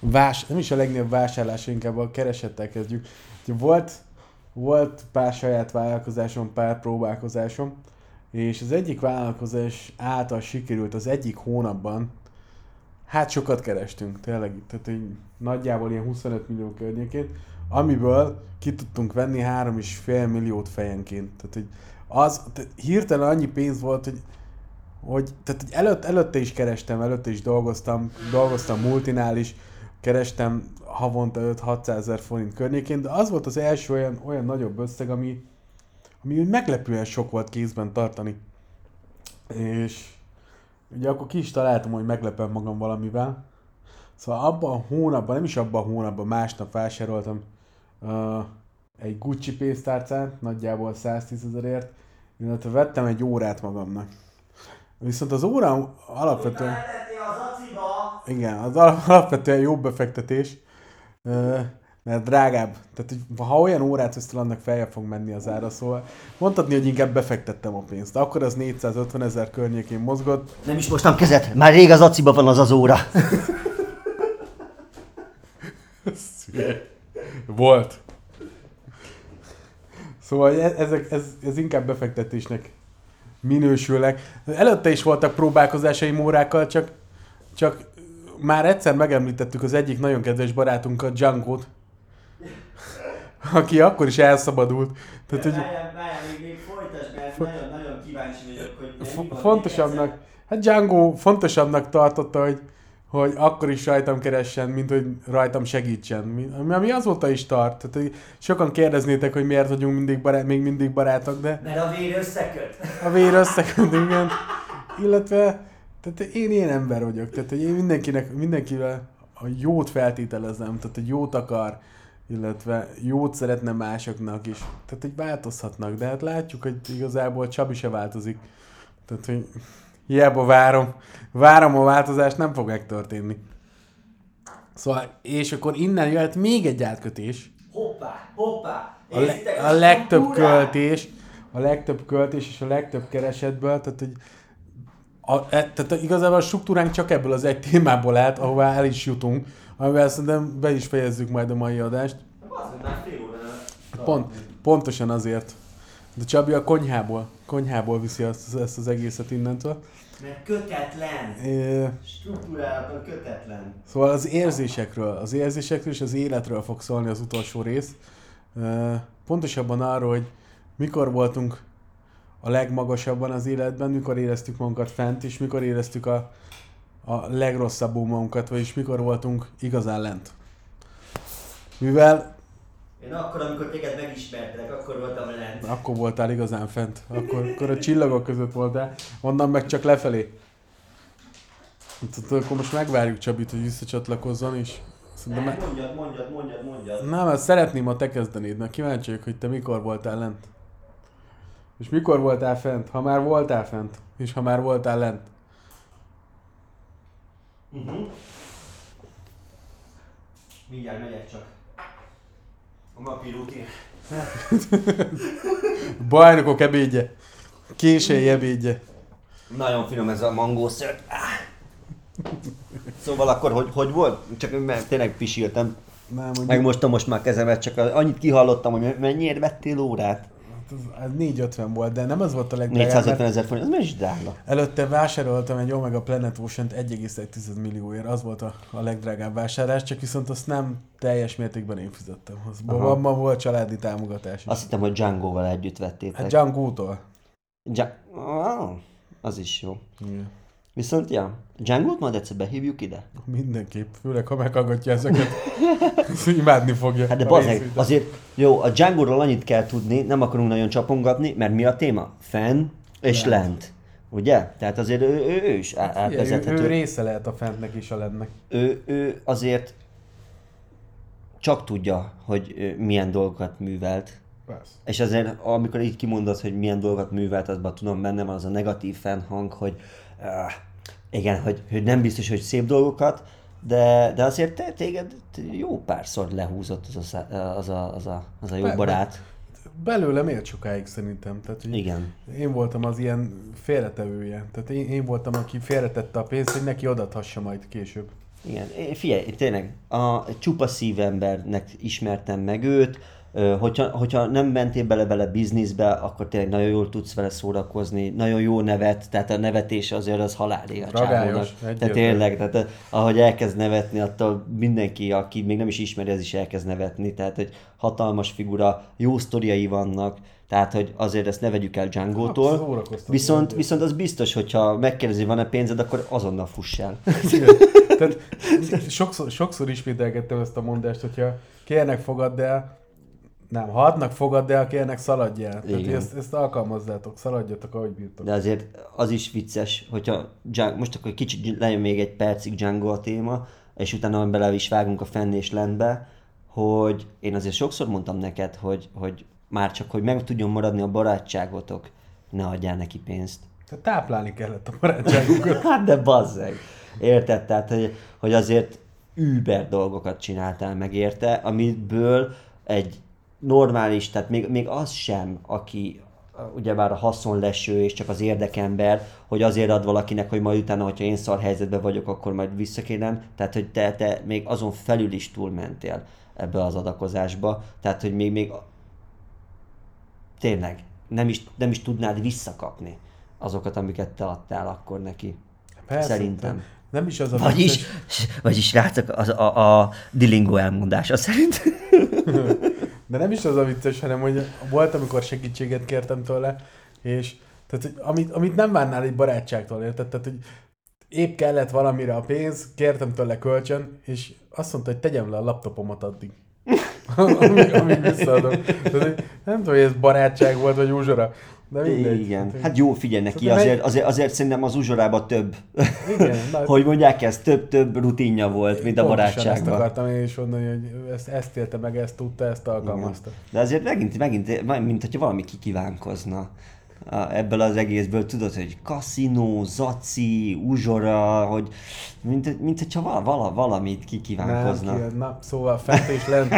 vás, nem is a legnagyobb vásárlás, inkább a keresettel kezdjük. Volt, volt pár saját vállalkozásom, pár próbálkozásom, és az egyik vállalkozás által sikerült az egyik hónapban, hát sokat kerestünk, tényleg, tehát nagyjából ilyen huszonöt millió környékén, amiből ki tudtunk venni három egész öt milliót fejenként. Tehát, hogy az, tehát hirtelen annyi pénz volt, hogy, hogy, tehát, hogy előtt, előtte is kerestem, előtte is dolgoztam, dolgoztam multinál is, kerestem havonta öt-hatszázezer forint környékén, de az volt az első olyan, olyan nagyobb összeg, ami ami meglepően sok volt kézben tartani. És ugye akkor ki is találtam, hogy meglepem magam valamivel. Szóval abban a hónapban, nem is abban a hónapban, másnap vásároltam uh, egy Gucci pénztárcát, nagyjából száztízezerért, illetve vettem egy órát magamnak. Viszont az óra alapvetően... Az igen, az alapvetően jó befektetés. Uh, mert drágább. Tehát, ha olyan órát vesztel, annak feljebb fog menni az ára, szóval mondhatni, hogy inkább befektettem a pénzt. Akkor az négyszázötvenezer környékén mozgott. Nem is mostam kezed, már rég az aciba van az az óra. Volt. Szóval ez, ez, ez inkább befektetésnek minősülnek. Előtte is voltak próbálkozásaim órákkal, csak, csak már egyszer megemlítettük az egyik nagyon kedves barátunkat, Django-t, aki akkor is elszabadult. Tehát, ja, hogy... Várjál, várjál, még, még folytasd, mert nagyon-nagyon kíváncsi vagyok, hogy... F- fontosabbnak, hát Django fontosabbnak tartotta, hogy, hogy akkor is rajtam keressen, mint hogy rajtam segítsen. Ami azóta is tart. Tehát, sokan kérdeznétek, hogy miért vagyunk mindig barát, még mindig barátok, de... Mert a vér összeköt. A vér összeköt, igen. Illetve, tehát én ilyen ember vagyok. Tehát, hogy én mindenkinek, mindenkivel a jót feltételezem, tehát, hogy jót akar, illetve jót szeretne másoknak is. Tehát, hogy változhatnak, de hát látjuk, hogy igazából Csabi se változik. Tehát, hogy hiába várom, várom a változást, nem fog megtörténni. Szóval, és akkor innen jöhet még egy átkötés. Hoppá, hoppá! A, le, a legtöbb költés, a legtöbb költés és a legtöbb keresetből, tehát, hogy a, tehát igazából a struktúránk csak ebből az egy témából állt, ahová el is jutunk, amivel szerintem be is fejezzük majd a mai adást. Azért már fél óra. Pont, pontosan azért. De Csabi a konyhából, konyhából viszi ezt, ezt az egészet innentől. Mert kötetlen. É... Struktúrálatban kötetlen. Szóval az érzésekről, az érzésekről és az életről fog szólni az utolsó rész. Pontosabban arról, hogy mikor voltunk a legmagasabban az életben, mikor éreztük magunkat fent, és mikor éreztük a, a legrosszabbul magunkat, vagyis mikor voltunk igazán lent. Mivel... Én akkor, amikor téged megismertek, akkor voltam lent. Akkor voltál igazán fent. Akkor, akkor a csillagok között voltál. Onnan meg csak lefelé. Tehát akkor most megvárjuk Csabit, hogy visszacsatlakozzon, és... Nem, me... mondjad, mondjad, mondjad, mondjad. Nem, mert szeretném, ha te kezdenéd. Na, kíváncsi vagyok, hogy te mikor voltál lent. És mikor voltál fent, ha már voltál fent, és ha már voltál lent. Uh-huh. Mindjárt megyek csak. A napi rutin. Bajnokok ebédje. Késői ebédje. Nagyon finom ez a mangószört. Szóval akkor hogy, hogy volt? Csak mert tényleg pisiltem. Megmostam most már kezemet, csak annyit kihallottam, hogy mennyiért vettél órát? Hát négyszázötven volt, de nem az volt a legdrágább. négyszázötven ezer forint, az már is drága. Előtte vásároltam egy Omega Planet Ocean-t egy egész egy millióért, az volt a, a legdrágább vásárlás, csak viszont azt nem teljes mértékben én fizettem. Az ma volt családi támogatás is. Azt hittem, hogy Django-val együtt vettétek. Hát Django-tól. Dja- oh, az is jó. Yeah. Viszont ja, Django-t majd egyszer behívjuk ide. Mindenképp, főleg ha meghallgatja ezeket, imádni fogja. Hát de bazeg, azért jó, a Django-ról annyit kell tudni, nem akarunk nagyon csapongatni, mert mi a téma? Fenn és lent. lent. Ugye? Tehát azért ő, ő, ő is hát átvezethető. Ő, ő része lehet a fentnek és a lentnek. Ő, ő azért csak tudja, hogy milyen dolgokat művelt. Persze. És azért, amikor így kimondod, hogy milyen dolgokat művelt, azban tudom, bennem van az a negatív fennhang, hogy Uh, igen, hogy, hogy nem biztos, hogy szép dolgokat, de, de azért te, téged jó párszor lehúzott az a, az a, az a, az a jó Be, barát. Belőlem élt sokáig szerintem. Tehát, igen. Én voltam az ilyen félretevője. Tehát én, én voltam, aki félretette a pénzt, hogy neki odaadhassa majd később. Igen, figyelj, tényleg a csupa szívembernek ismertem meg őt. Hogyha, hogyha nem mentél bele-bele bizniszbe, akkor tényleg nagyon jól tudsz vele szórakozni, nagyon jó nevet, tehát a nevetés azért az halálé a csávónak. Tehát tényleg, tehát ahogy elkezd nevetni, attól mindenki, aki még nem is ismeri, az is elkezd nevetni, tehát egy hatalmas figura, jó sztoriai vannak, tehát hogy azért ezt ne vegyük el Django-tól, viszont, viszont az biztos, hogyha megkérdezi, van-e pénzed, akkor azonnal fuss el. Tehát sokszor, sokszor ismételgettem ezt a mondást, hogyha kérnek, fogadd el. Nem, ha adnak, fogadd el, kérnek, szaladj el. Tehát ezt, ezt alkalmazzátok, szaladjatok, ahogy bírtok. De azért az is vicces, hogyha Django, most akkor kicsit lejön még egy percig Django a téma, és utána bele is vágunk a fenn és lentbe, hogy én azért sokszor mondtam neked, hogy, hogy már csak, hogy meg tudjon maradni a barátságotok, ne adjál neki pénzt. Tehát táplálni kellett a barátságokat. Hát de bazzeg. Érted? Tehát, hogy, hogy azért über dolgokat csináltál meg érte, amiből egy normális, tehát még, még az sem, aki ugyebár a haszonleső és csak az érdekember, hogy azért ad valakinek, hogy majd utána, hogyha én szar helyzetben vagyok, akkor majd visszakérem. Tehát, hogy te, te még azon felül is túlmentél ebbe az adakozásba. Tehát, hogy még, még tényleg nem is, nem is tudnád visszakapni azokat, amiket te adtál akkor neki. Persze, szerintem. Nem is az a vagyis, vicces... vagyis rácok, az a, a Dilingo elmondása szerint. De nem is az a vicces, hanem hogy volt, amikor segítséget kértem tőle, és tehát, hogy amit, amit nem várnál egy barátságtól, érted? Tehát, hogy épp kellett valamire a pénz, kértem tőle kölcsön, és azt mondta, hogy tegyem le a laptopomat addig, amíg, amíg visszaadom. Tehát, nem tudom, hogy ez barátság volt, vagy uzsora. De mindegy. Igen. Hát jó, figyelj neki, szóval azért, azért, azért szerintem az uzsorában több, igen, hogy mondják ezt, több-több rutinja volt, mint a barátságban. Ezt akartam én is mondani, hogy ezt, ezt élte meg, ezt tudta, ezt alkalmazta. Igen. De azért megint, megint, mint hogyha valami kikívánkozna ebből az egészből, tudod, hogy kaszinó, zaci, uzsora, hogy mint, mint hogyha vala, vala, valamit kikívánkozna. Nem, ki, na, szóval fent és lent.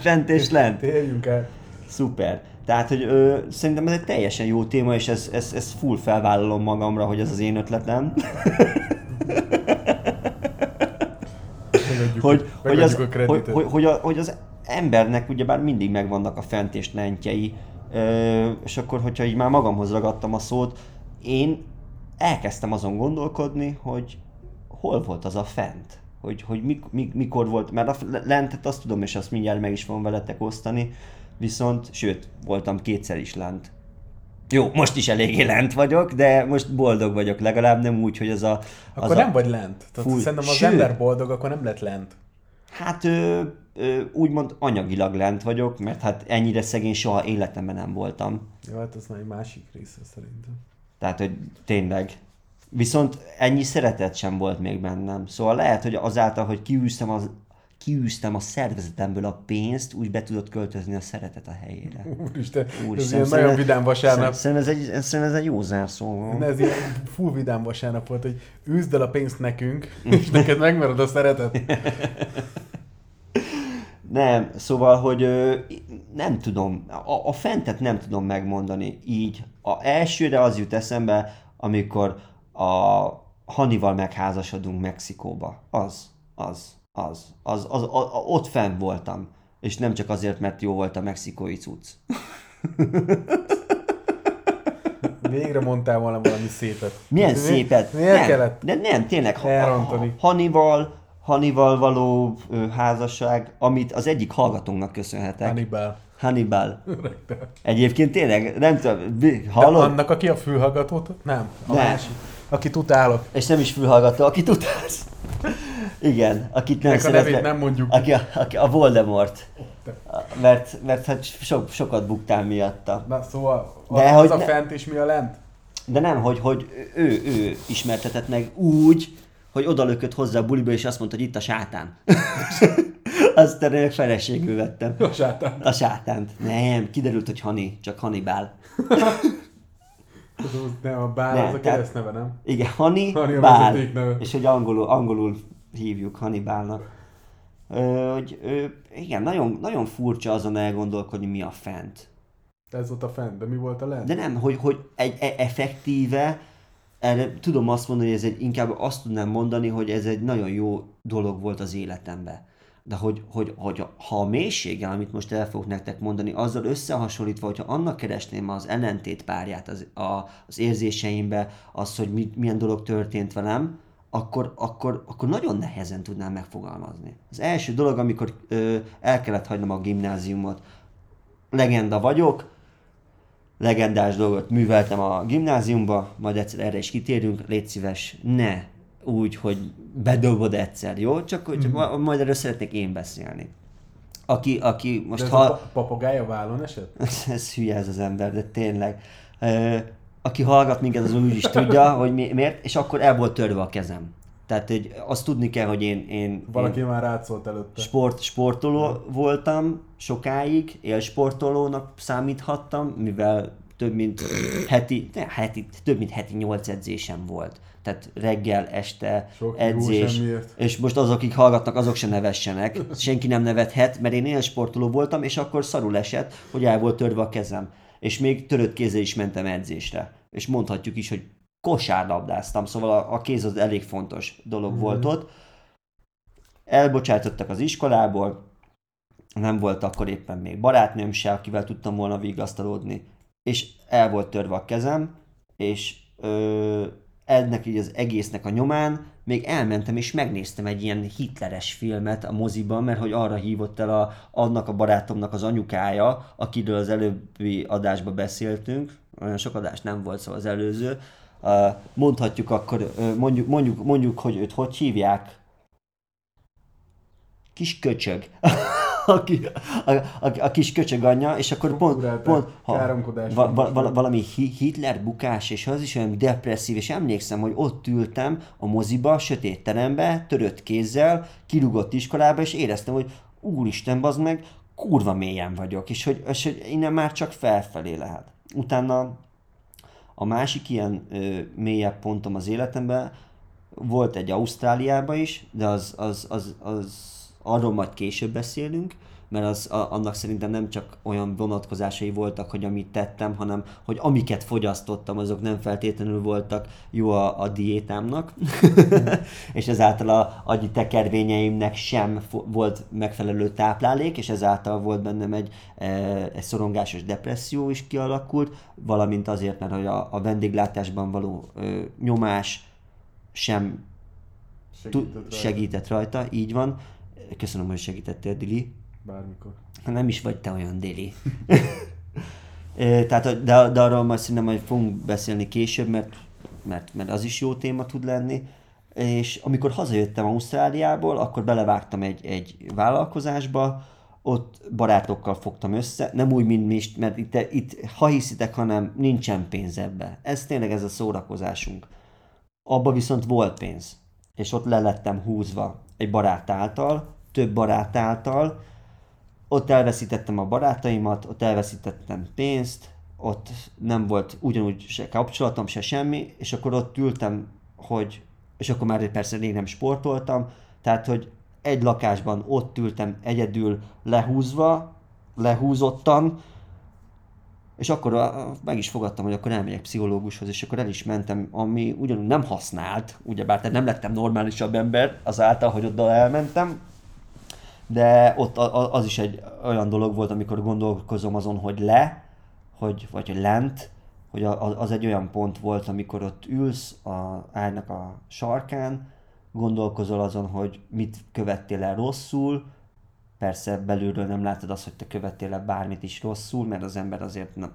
Fent és lent. Térjünk el. Szuper. Tehát, hogy ö, szerintem ez egy teljesen jó téma, és ezt ez, ez full felvállalom magamra, hogy ez az én ötletem. Megadjuk, hogy, hogy, az, hogy, hogy, hogy, a, hogy az embernek ugyebár mindig megvannak a fent és lentjei, ö, és akkor, hogyha így már magamhoz ragadtam a szót, én elkezdtem azon gondolkodni, hogy hol volt az a fent, hogy, hogy mik, mik, mikor volt, mert a lentet azt tudom, és azt mindjárt meg is fogom veletek osztani, viszont, sőt, voltam kétszer is lent. Jó, most is eléggé lent vagyok, de most boldog vagyok, legalább nem úgy, hogy az a... Az akkor nem a... vagy lent. Tehát fú, szerintem, ha az ember boldog, akkor nem lett lent. Hát ö, ö, úgymond anyagilag lent vagyok, mert hát ennyire szegény soha életemben nem voltam. Jó, hát az már egy másik része szerintem. Tehát, hogy tényleg. Viszont ennyi szeretet sem volt még bennem. Szóval lehet, hogy azáltal, hogy kiűztem az... kiűztem a szervezetemből a pénzt, úgy be tudott költözni a szeretet a helyére. Úristen, Úristen ez ilyen nagyon vidám vasárnap. Szerintem ez, ez, ez egy jó zárszó. Ez ilyen full vidám vasárnap volt, hogy üzd el a pénzt nekünk, és neked megmarad a szeretet. Nem, szóval, hogy nem tudom, a, a fentet nem tudom megmondani így. A elsőre az jut eszembe, amikor a Hanival megházasodunk Mexikóba. Az, az. Az, az, az, az, az, ott fenn voltam. És nem csak azért, mert jó volt a mexikói cucc. Végre mondtál volna valami szépet. Milyen hát, szépet? Mi, miért nem, kellett? De nem, tényleg. Elrontani. Hanival, Hanival való ö, házasság, amit az egyik hallgatónknak köszönhetek. Hannibal. Hannibal. Egyébként tényleg, nem tudom, hallod? De annak, aki a fülhallgatót? Nem. A nem. Másik. Akit utálok. És nem is fülhallgató, akit utálsz. Igen, akit nem szeretlek. Nem mondjuk. Aki a, aki a Voldemort. Mert, mert hát so, sokat buktál miatta. Na szóval az, de, az a ne, fent és mi a lent? De nem, hogy, hogy ő, ő ismertetett meg úgy, hogy odalökött hozzá a buliba, és azt mondta, hogy itt a sátán. Aztán én feleségül vettem. A sátánt. A sátánt. Nem, kiderült, hogy Hani, csak Hannibal. Nem, a Bál, nem, az a keresztneve, nem? Igen, Hani, Hani Bál. És hogy angolul, angolul hívjuk Hannibalnak. Ö, hogy, ö, igen, nagyon, nagyon furcsa azon elgondolkodni, mi a fent. Ez volt a fent, de mi volt a lent? De nem, hogy, hogy egy e, effektíve, erre tudom azt mondani, hogy ez egy, inkább azt tudnám mondani, hogy ez egy nagyon jó dolog volt az életemben. De hogy, hogy, hogy ha a mélységgel, amit most el fogok nektek mondani, azzal összehasonlítva, hogyha annak keresném az ellentét párját az, a, az érzéseimbe, az, hogy mi, milyen dolog történt velem, akkor, akkor, akkor nagyon nehezen tudnám megfogalmazni. Az első dolog, amikor ö, el kellett hagynom a gimnáziumot, legenda vagyok, legendás dolgot műveltem a gimnáziumba, majd egyszer erre is kitérünk, légy szíves, ne! Úgy, hogy bedobod egyszer, jó? Csak hogy mm-hmm. majd erről szeretnék én beszélni. Aki, aki most ha... a papagája vállon esett? Ez hülye ez az ember, de tényleg. Aki hallgat minket, az úgy is tudja, hogy miért, és akkor el volt törve a kezem. Tehát hogy azt tudni kell, hogy én... én valaki én már rátszolt előtte. Sport, sportoló de. Voltam sokáig, élsportolónak számíthattam, mivel több mint heti, ne, heti, több mint heti nyolc edzésem volt. Tehát reggel, este, sok edzés, és most azok, akik hallgatnak, azok se nevessenek. Senki nem nevethet, mert én ilyen sportoló voltam, és akkor szarul esett, hogy el volt törve a kezem. És még törött kézzel is mentem edzésre. És mondhatjuk is, hogy kosárlabdáztam, szóval a, a kéz az elég fontos dolog mm. volt ott. Elbocsátottak az iskolából, nem volt akkor éppen még barátnőm se, akivel tudtam volna vigasztalódni, és el volt törve a kezem, és... Ö, ennek így az egésznek a nyomán még elmentem és megnéztem egy ilyen hitleres filmet a moziban, mert hogy arra hívott el a, annak a barátomnak az anyukája, akiről az előbbi adásban beszéltünk, olyan sok adás nem volt, szóval az előző. Mondhatjuk akkor, mondjuk, mondjuk, mondjuk hogy őt hogy hívják? Kis köcsög. A, a, a, a kis köcsög anyja, és akkor pont, pont ha, va, va, valami Hitler bukás, és az is olyan depresszív, és emlékszem, hogy ott ültem a moziba, a sötét terembe, törött kézzel, kirúgott iskolába, és éreztem, hogy úristen, bazd meg, kurva mélyen vagyok, és hogy, és hogy innen már csak felfelé lehet. Utána a másik ilyen ö, mélyebb pontom az életemben volt egy Ausztráliában is, de az, az, az, az arról majd később beszélünk, mert az, a, annak szerintem nem csak olyan vonatkozásai voltak, hogy amit tettem, hanem hogy amiket fogyasztottam, azok nem feltétlenül voltak jó a, a diétámnak, és ezáltal a agyi tekervényeimnek sem fo- volt megfelelő táplálék, és ezáltal volt bennem egy, e, egy szorongásos depresszió is kialakult, valamint azért, mert hogy a, a vendéglátásban való e, nyomás sem segített, t- segített rajta, így van. Köszönöm, hogy segítettél, Dili. bármikor. Nem is vagy te olyan déli. Tehát, de, de arról majd szerintem majd fogunk beszélni később, mert, mert, mert az is jó téma tud lenni. És amikor hazajöttem Ausztráliából, akkor belevágtam egy, egy vállalkozásba, ott barátokkal fogtam össze, nem úgy, mint mi, mert itt, itt ha hiszitek, hanem nincsen pénz ebbe. Ez tényleg ez a szórakozásunk. Abba viszont volt pénz, és ott le lettem húzva egy barát által, több barát által, ott elveszítettem a barátaimat, ott elveszítettem pénzt, ott nem volt ugyanúgy se kapcsolatom, se semmi, és akkor ott ültem, hogy, és akkor már persze rég nem sportoltam, tehát, hogy egy lakásban ott ültem egyedül lehúzva, lehúzottan, és akkor meg is fogadtam, hogy akkor elmegyek pszichológushoz, és akkor el is mentem, ami ugyanúgy nem használt, ugyebár tehát nem lettem normálisabb ember azáltal, hogy oda elmentem, de ott az is egy olyan dolog volt, amikor gondolkozom azon, hogy le, hogy, vagy hogy lent, hogy az egy olyan pont volt, amikor ott ülsz a ágynak a sarkán, gondolkozol azon, hogy mit követtél el rosszul, persze belülről nem látod azt, hogy te követtél el bármit is rosszul, mert az ember azért nem,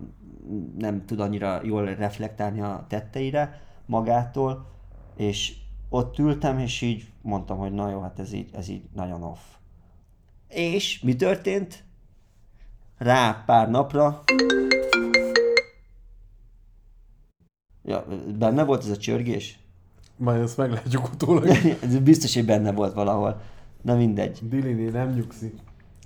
nem tud annyira jól reflektálni a tetteire magától, és ott ültem, és így mondtam, hogy na jó, hát ez így, ez így nagyon off. És mi történt? Rá pár napra... Ja, benne volt ez a csörgés? Majd ezt meglátjuk utólag. Ez biztos, hogy benne volt valahol. Na mindegy. Diliné nem nyugszik.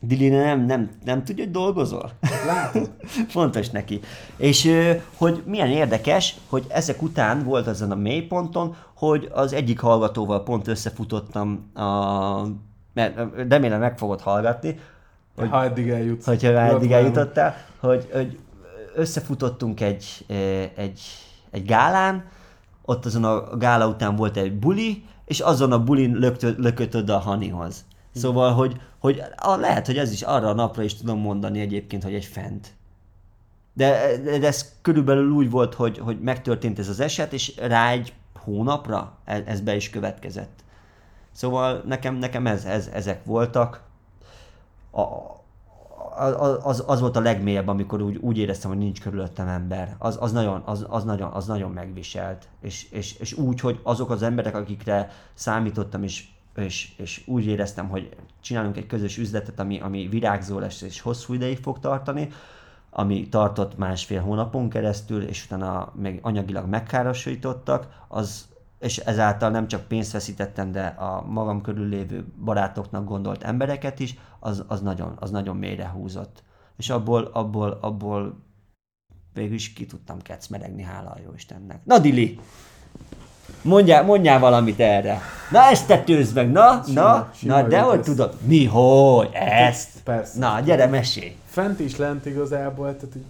Diliné nem, nem, nem tudja, hogy dolgozol? Látod. Fontos neki. És hogy milyen érdekes, hogy ezek után volt ezen a mélyponton, hogy az egyik hallgatóval pont összefutottam a... mert remélem meg fogod hallgatni, hogy, ha eddig eljutsz. Hogyha már eddig eljutottál, hogy, hogy összefutottunk egy, egy, egy gálán, ott azon a gála után volt egy buli, és azon a bulin löktö, lökött oda a Hanihoz. Szóval, hogy, hogy a, lehet, hogy ez is arra a napra is tudom mondani egyébként, hogy egy fent. De, de ez körülbelül úgy volt, hogy, hogy megtörtént ez az eset, és rá egy hónapra ez be is következett. Szóval nekem, nekem ez, ez, ezek voltak. A, az, az volt a legmélyebb, amikor úgy, úgy éreztem, hogy nincs körülöttem ember. Az, az, nagyon, az, az, nagyon, az nagyon megviselt. És, és, és úgy, hogy azok az emberek, akikre számítottam, és, és, és úgy éreztem, hogy csinálunk egy közös üzletet, ami, ami virágzó lesz és hosszú ideig fog tartani, ami tartott másfél hónapon keresztül, és utána még anyagilag megkárosítottak, az... és ezáltal nem csak pénzt veszítettem, de a magam körül lévő barátoknak gondolt embereket is, az, az, nagyon, az nagyon mélyre húzott. És abból, abból, abból végül is ki tudtam kecmeregni, hála a Jóistennek. Na Dili, mondjál, mondjál valamit erre. Na ezt te tőzd meg, na, sima, na, sima na de hogy tudod, mi, hogy, ezt. Persze. Na gyere, mesélj. Fent is lent igazából, tehát így,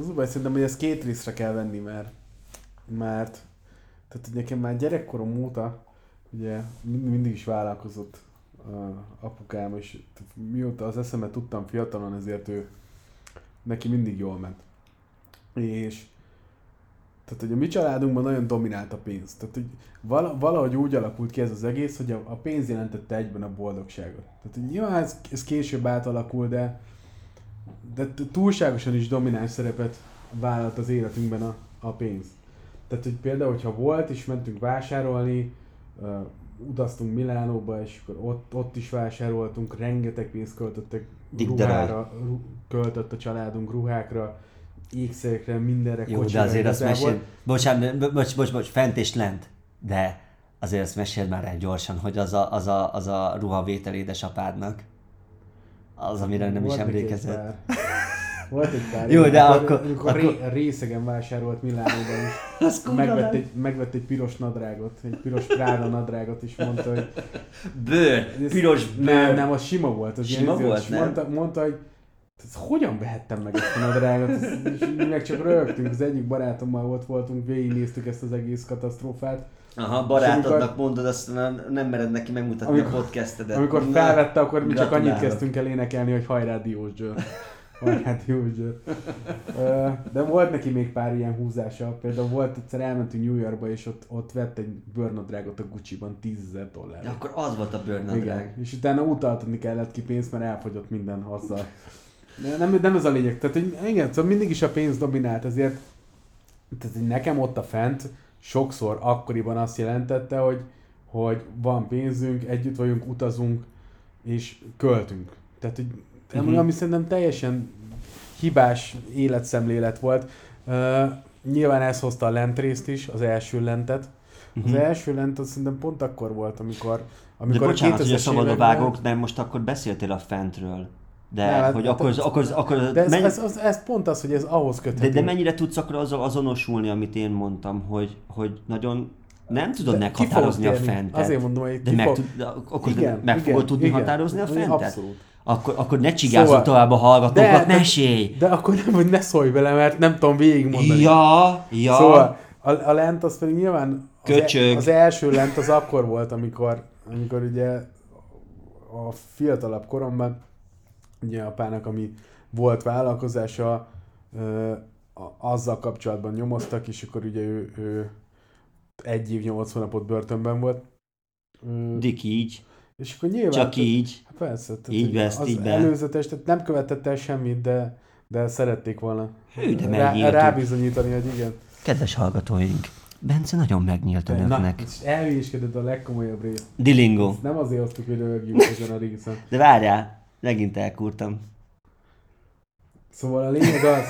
az úgy szerintem, hogy ezt két részre kell venni, mert, mert tehát nekem már gyerekkorom óta ugye mindig is vállalkozott uh, apukám, és mióta az eszemet tudtam fiatalon, ezért ő, neki mindig jól ment. És tehát ugye a mi családunkban nagyon dominált a pénz. Tehát hogy valahogy úgy alakult ki ez az egész, hogy a pénz jelentette egyben a boldogságot. Tehát hogy ja, ez, ez később átalakul, de, de túlságosan is domináns szerepet vállalt az életünkben a, a pénz. Tehát, hogy például, hogyha volt, és mentünk vásárolni, uh, utaztunk Milánóba, és akkor ott, ott is vásároltunk, rengeteg pénzt költöttek ruhára, ru- költött a családunk ruhákra, ékszerekre, mindenre, kocsira. Jó, de azért azt mesél... Bocsánat, bocs, bocs, bocs, fent és lent, de azért azt mesél már el gyorsan, hogy az a, az a, az a ruhavétel édesapádnak, az, amire nem volt is emlékezett. Volt egy pár. Jó, de akkor... Amikor akkor... részegen vásárolt Milánóban is. Megvett egy, megvett egy piros nadrágot, egy piros Prada nadrágot, és mondta, hogy... Bőr! Piros bőr! Nem, nem, az sima volt. Az sima volt, és nem? Mondta, mondta, hogy hogyan vehettem meg ezt a nadrágot? És meg csak rögtünk. Az egyik barátommal ott voltunk, végignéztük ezt az egész katasztrófát. Aha, barátodnak amikor, mondod, azt nem mered neki megmutatni amikor, a podcastedet. Amikor felvette, akkor mi csak annyit kezdtünk el énekelni, hogy hajrá Diósgyőr. vagy hát József. De volt neki még pár ilyen húzása, például volt egyszer elmentünk New Yorkba, és ott, ott vett egy bőrnadrágot a Gucci-ban tízezer dollár. De akkor az volt a bőrnadrág. És utána utaltani kellett ki pénzt, mert elfogyott minden azzal. De nem, nem ez a lényeg. Tehát hogy, igen, szóval mindig is a pénz dominált, ezért tehát nekem ott a fent sokszor akkoriban azt jelentette, hogy, hogy van pénzünk, együtt vagyunk, utazunk és költünk. Tehát, hogy nem, ami szerintem teljesen hibás életszemlélet volt. Uh, nyilván ez hozta a lentrészt is, az első lentet. Az uh-huh. első lent az szerintem pont akkor volt, amikor... amikor de bocsánat, hogy a szabadba vágok, de most akkor beszéltél a fentről. De, de hogy hát, akkor... Az, akkor, az, akkor az, de ez, mennyi... ez, az, ez pont az, hogy ez ahhoz köthető. De, de mennyire tudsz akkor azzal azonosulni, amit én mondtam, hogy, hogy nagyon... Nem tudod de meghatározni a fentet. Azért mondom, hogy de meg, fog... tud, akkor igen, meg igen, fogod tudni igen, határozni a fentet? Abszolút. Akkor, akkor ne csigázzunk szóval, tovább a hallgatókat, ne sélj! De, de akkor nem, hogy ne szólj vele, mert nem tudom végigmondani. Ja, ja. Szóval a, a lent az pedig nyilván... Köcsög. Az, az első lent az akkor volt, amikor, amikor ugye a fiatalabb koromban ugye apának, ami volt vállalkozása, azzal kapcsolatban nyomoztak, és akkor ugye ő, ő egy év, nyolc hónapot börtönben volt. Dik így. És akkor nyilván... Csak így. Hát persze. Így veszt, így be. Előzetes, tehát nem követett el semmit, de, de szerették volna Hű, de rá, rábizonyítani, hogy igen. Kedves hallgatóink, Bence nagyon megnyílt önöknek. Na, elhülyéskedett a legkomolyabb rész. Dilingo. Ezt nem azért osztuk, hogy rövegjük ezen a részen. De várjál, megint elkúrtam. Szóval a lényeg az...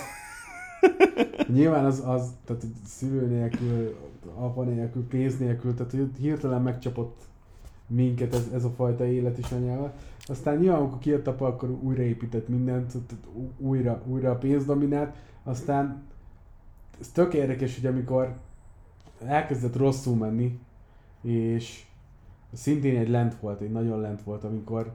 nyilván az, az tehát szülő nélkül, apa nélkül, pénz nélkül, tehát hirtelen megcsapott minket ez, ez a fajta élet is anyával. Aztán nyilván, amikor kijött apa, akkor újraépített mindent, újra, újra a pénz dominált. Aztán ez tök érdekes, hogy amikor elkezdett rosszul menni, és szintén egy lent volt, egy nagyon lent volt, amikor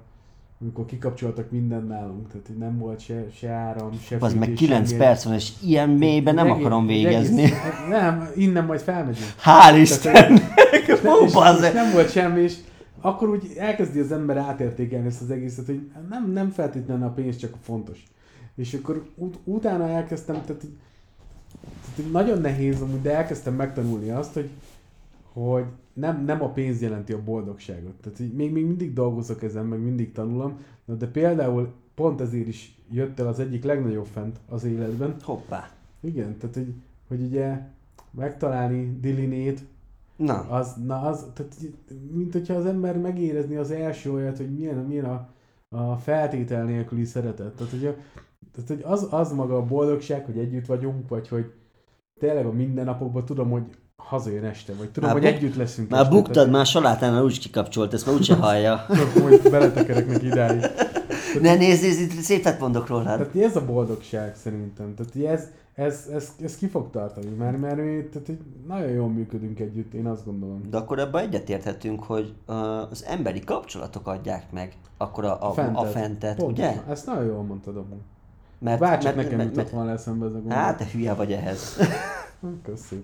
amikor kikapcsoltak mindent nálunk, tehát nem volt se, se áram, se az meg kilenc perc van, és ilyen mélyben nem egész, akarom végezni. Egész, nem, innen majd felmegyünk. Hál' Istennek! És, és, és nem volt semmi, és akkor úgy elkezdi az ember átértékelni ezt az egészet, hogy nem, nem feltétlenül a pénz, csak fontos. És akkor ut- utána elkezdtem, tehát, tehát nagyon nehéz amúgy, de elkezdtem megtanulni azt, hogy, hogy Nem, nem a pénz jelenti a boldogságot. Tehát még, még mindig dolgozok ezen, meg mindig tanulom, de például pont ezért is jött el az egyik legnagyobb fent az életben. Hoppá! Igen, tehát hogy, hogy ugye megtalálni Dilinét, na. Az, na az, tehát, mint hogyha az ember megérezni az első olyat, hogy milyen, milyen a, a feltétel nélküli szeretet. Tehát, hogy, a, tehát, hogy az, az maga a boldogság, hogy együtt vagyunk, vagy hogy tényleg a mindennapokban tudom, hogy hazajön este, vagy tudom, már hogy buk... együtt leszünk. Már este, buktad, tehát... már salátánál úgy kikapcsolt, ezt már úgyse hallja. Most beletekerek neki idáig. Ne nézd, nézd, szépet mondok rólad. Tehát ez a boldogság szerintem. Tehát ez, ez, ez, ez ki fog tartani, mert, mert mi tehát nagyon jól működünk együtt, én azt gondolom. De akkor ebben egyetérthetünk, hogy az emberi kapcsolatok adják meg akkor a, a, fentet. a fentet, Pont, ugye? Ezt nagyon jól mondtad amúgy. Mert, Bárcsak mert, nekem mert, jutott volna eszembe ez a gondolat. Hát, te hülye vagy ehhez. Köszönöm.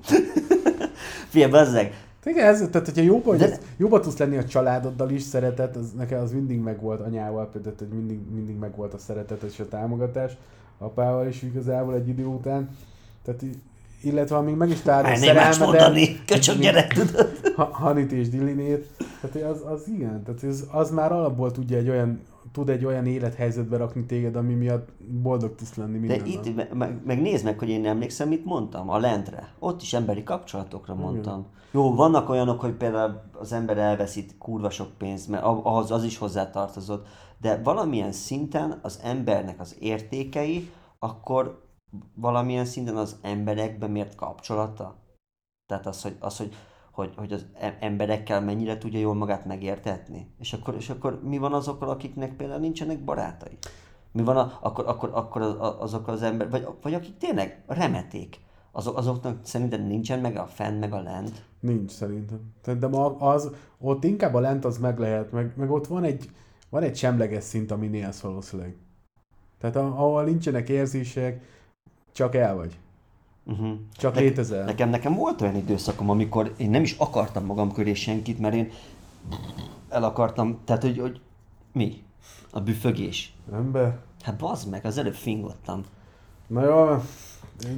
Fia, bazzeg! Igen, tehát hogyha jóba, de... az, jóba tudsz lenni a családoddal is, szeretet, az, nekem az mindig megvolt anyával, például, hogy mindig, mindig megvolt a szeretet és a támogatás, apával is igazából egy idő után. Tehát, illetve ha még meg is tárgyal szerelmedet, köcsög gyerek, tudod? Hanit és Dilinét, tehát az, az igen, tehát az, az már alapból tudja egy olyan, tud egy olyan élethelyzetbe rakni téged, ami miatt boldog tudsz lenni minden. De itt, me, me, meg nézd meg, hogy én emlékszem, mit mondtam, a lentre. Ott is emberi kapcsolatokra mondtam. Igen. Jó, vannak olyanok, hogy például az ember elveszít kurva sok pénzt, mert ahhoz az is hozzátartozott, de valamilyen szinten az embernek az értékei, akkor valamilyen szinten az emberekben mért kapcsolata. Tehát az, hogy, az, hogy Hogy, hogy az emberekkel mennyire tudja jól magát megértetni. És akkor, és akkor mi van azokkal, akiknek például nincsenek barátai? Mi van a, akkor, akkor, akkor azokkal az ember, vagy, vagy akik tényleg remeték, azok, azoknak szerintem nincsen meg a fent, meg a lent? Nincs szerintem. Szerintem az, ott inkább a lent az meg lehet, meg, meg ott van egy, van egy semleges szint, ami nélsz valószínűleg. Tehát ahol nincsenek érzések, csak el vagy. Uh-huh. Csak ne- létezel. Nekem, nekem volt olyan időszakom, amikor én nem is akartam magam köré senkit, mert én el akartam, tehát hogy, hogy mi? A büfögés. Ember? Hát bazd meg, az előbb fingottam. Na jó,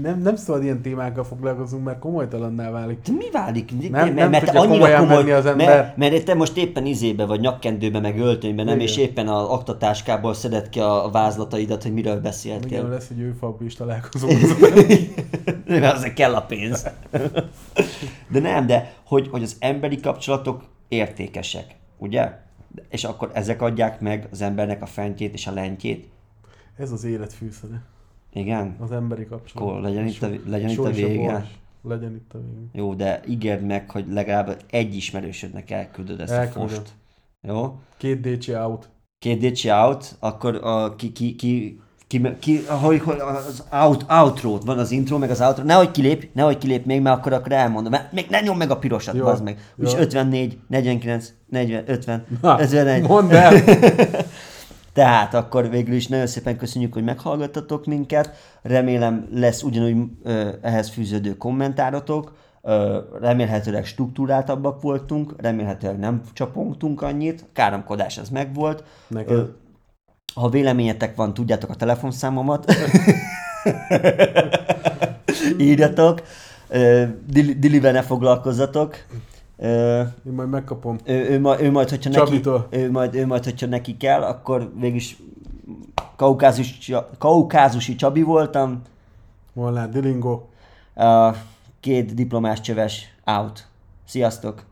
nem, nem szabad ilyen témákkal foglalkozunk, mert komolytalanná válik. De mi válik? Nem, nem mert tudja komolyan komoly, menni az ember. Mert, mert te most éppen izébe vagy, nyakkendőbe, meg öltönybe, nem? Igen. És éppen az aktatáskából szedett ki a vázlataidat, hogy miről beszélt kell. Igen, lesz egy őfabbi is találkozunk. Nem, azért kell a pénz. De nem, de hogy, hogy az emberi kapcsolatok értékesek, ugye? És akkor ezek adják meg az embernek a fentjét és a lentjét. Ez az élet fűszere. Igen? Az emberi kapcsolat. Akkor legyen itt a, legyen itt a vége. Legyen itt a vége. Jó, de ígérd meg, hogy legalább egy ismerősödnek elküldöd ezt elküldöd. A fost. Jó? Két dé cé out. Két dé cé out, akkor a, ki, ki, ki, ki, ki ahogy, az out, outro-t van az intro, meg az outro. Nehogy kilép, nehogy kilép még, mert akkor, akkor elmondom. Mert még ne nyomd meg a pirosat, bazd meg. Úgyis ötvennégy, negyvenkilenc, negyven, ötven, ötvenegy. Mondd el! Tehát akkor végül is nagyon szépen köszönjük, hogy meghallgattatok minket. Remélem lesz ugyanúgy ö, ehhez fűződő kommentárotok. Ö, remélhetőleg struktúráltabbak voltunk, remélhetőleg nem csapongtunk annyit. Káromkodás ez megvolt. Ö, ha véleményetek van, tudjátok a telefonszámomat. Írjatok. Dil- dilivel ne foglalkozzatok. Ö, én majd megkapom. Ő, ő, majd, ő, majd, hogyha neki, ő, majd, ő majd, hogyha neki kell, akkor végülis kaukázus, kaukázusi Csabi voltam. Volna, dilingo. Két diplomás csöves out. Sziasztok!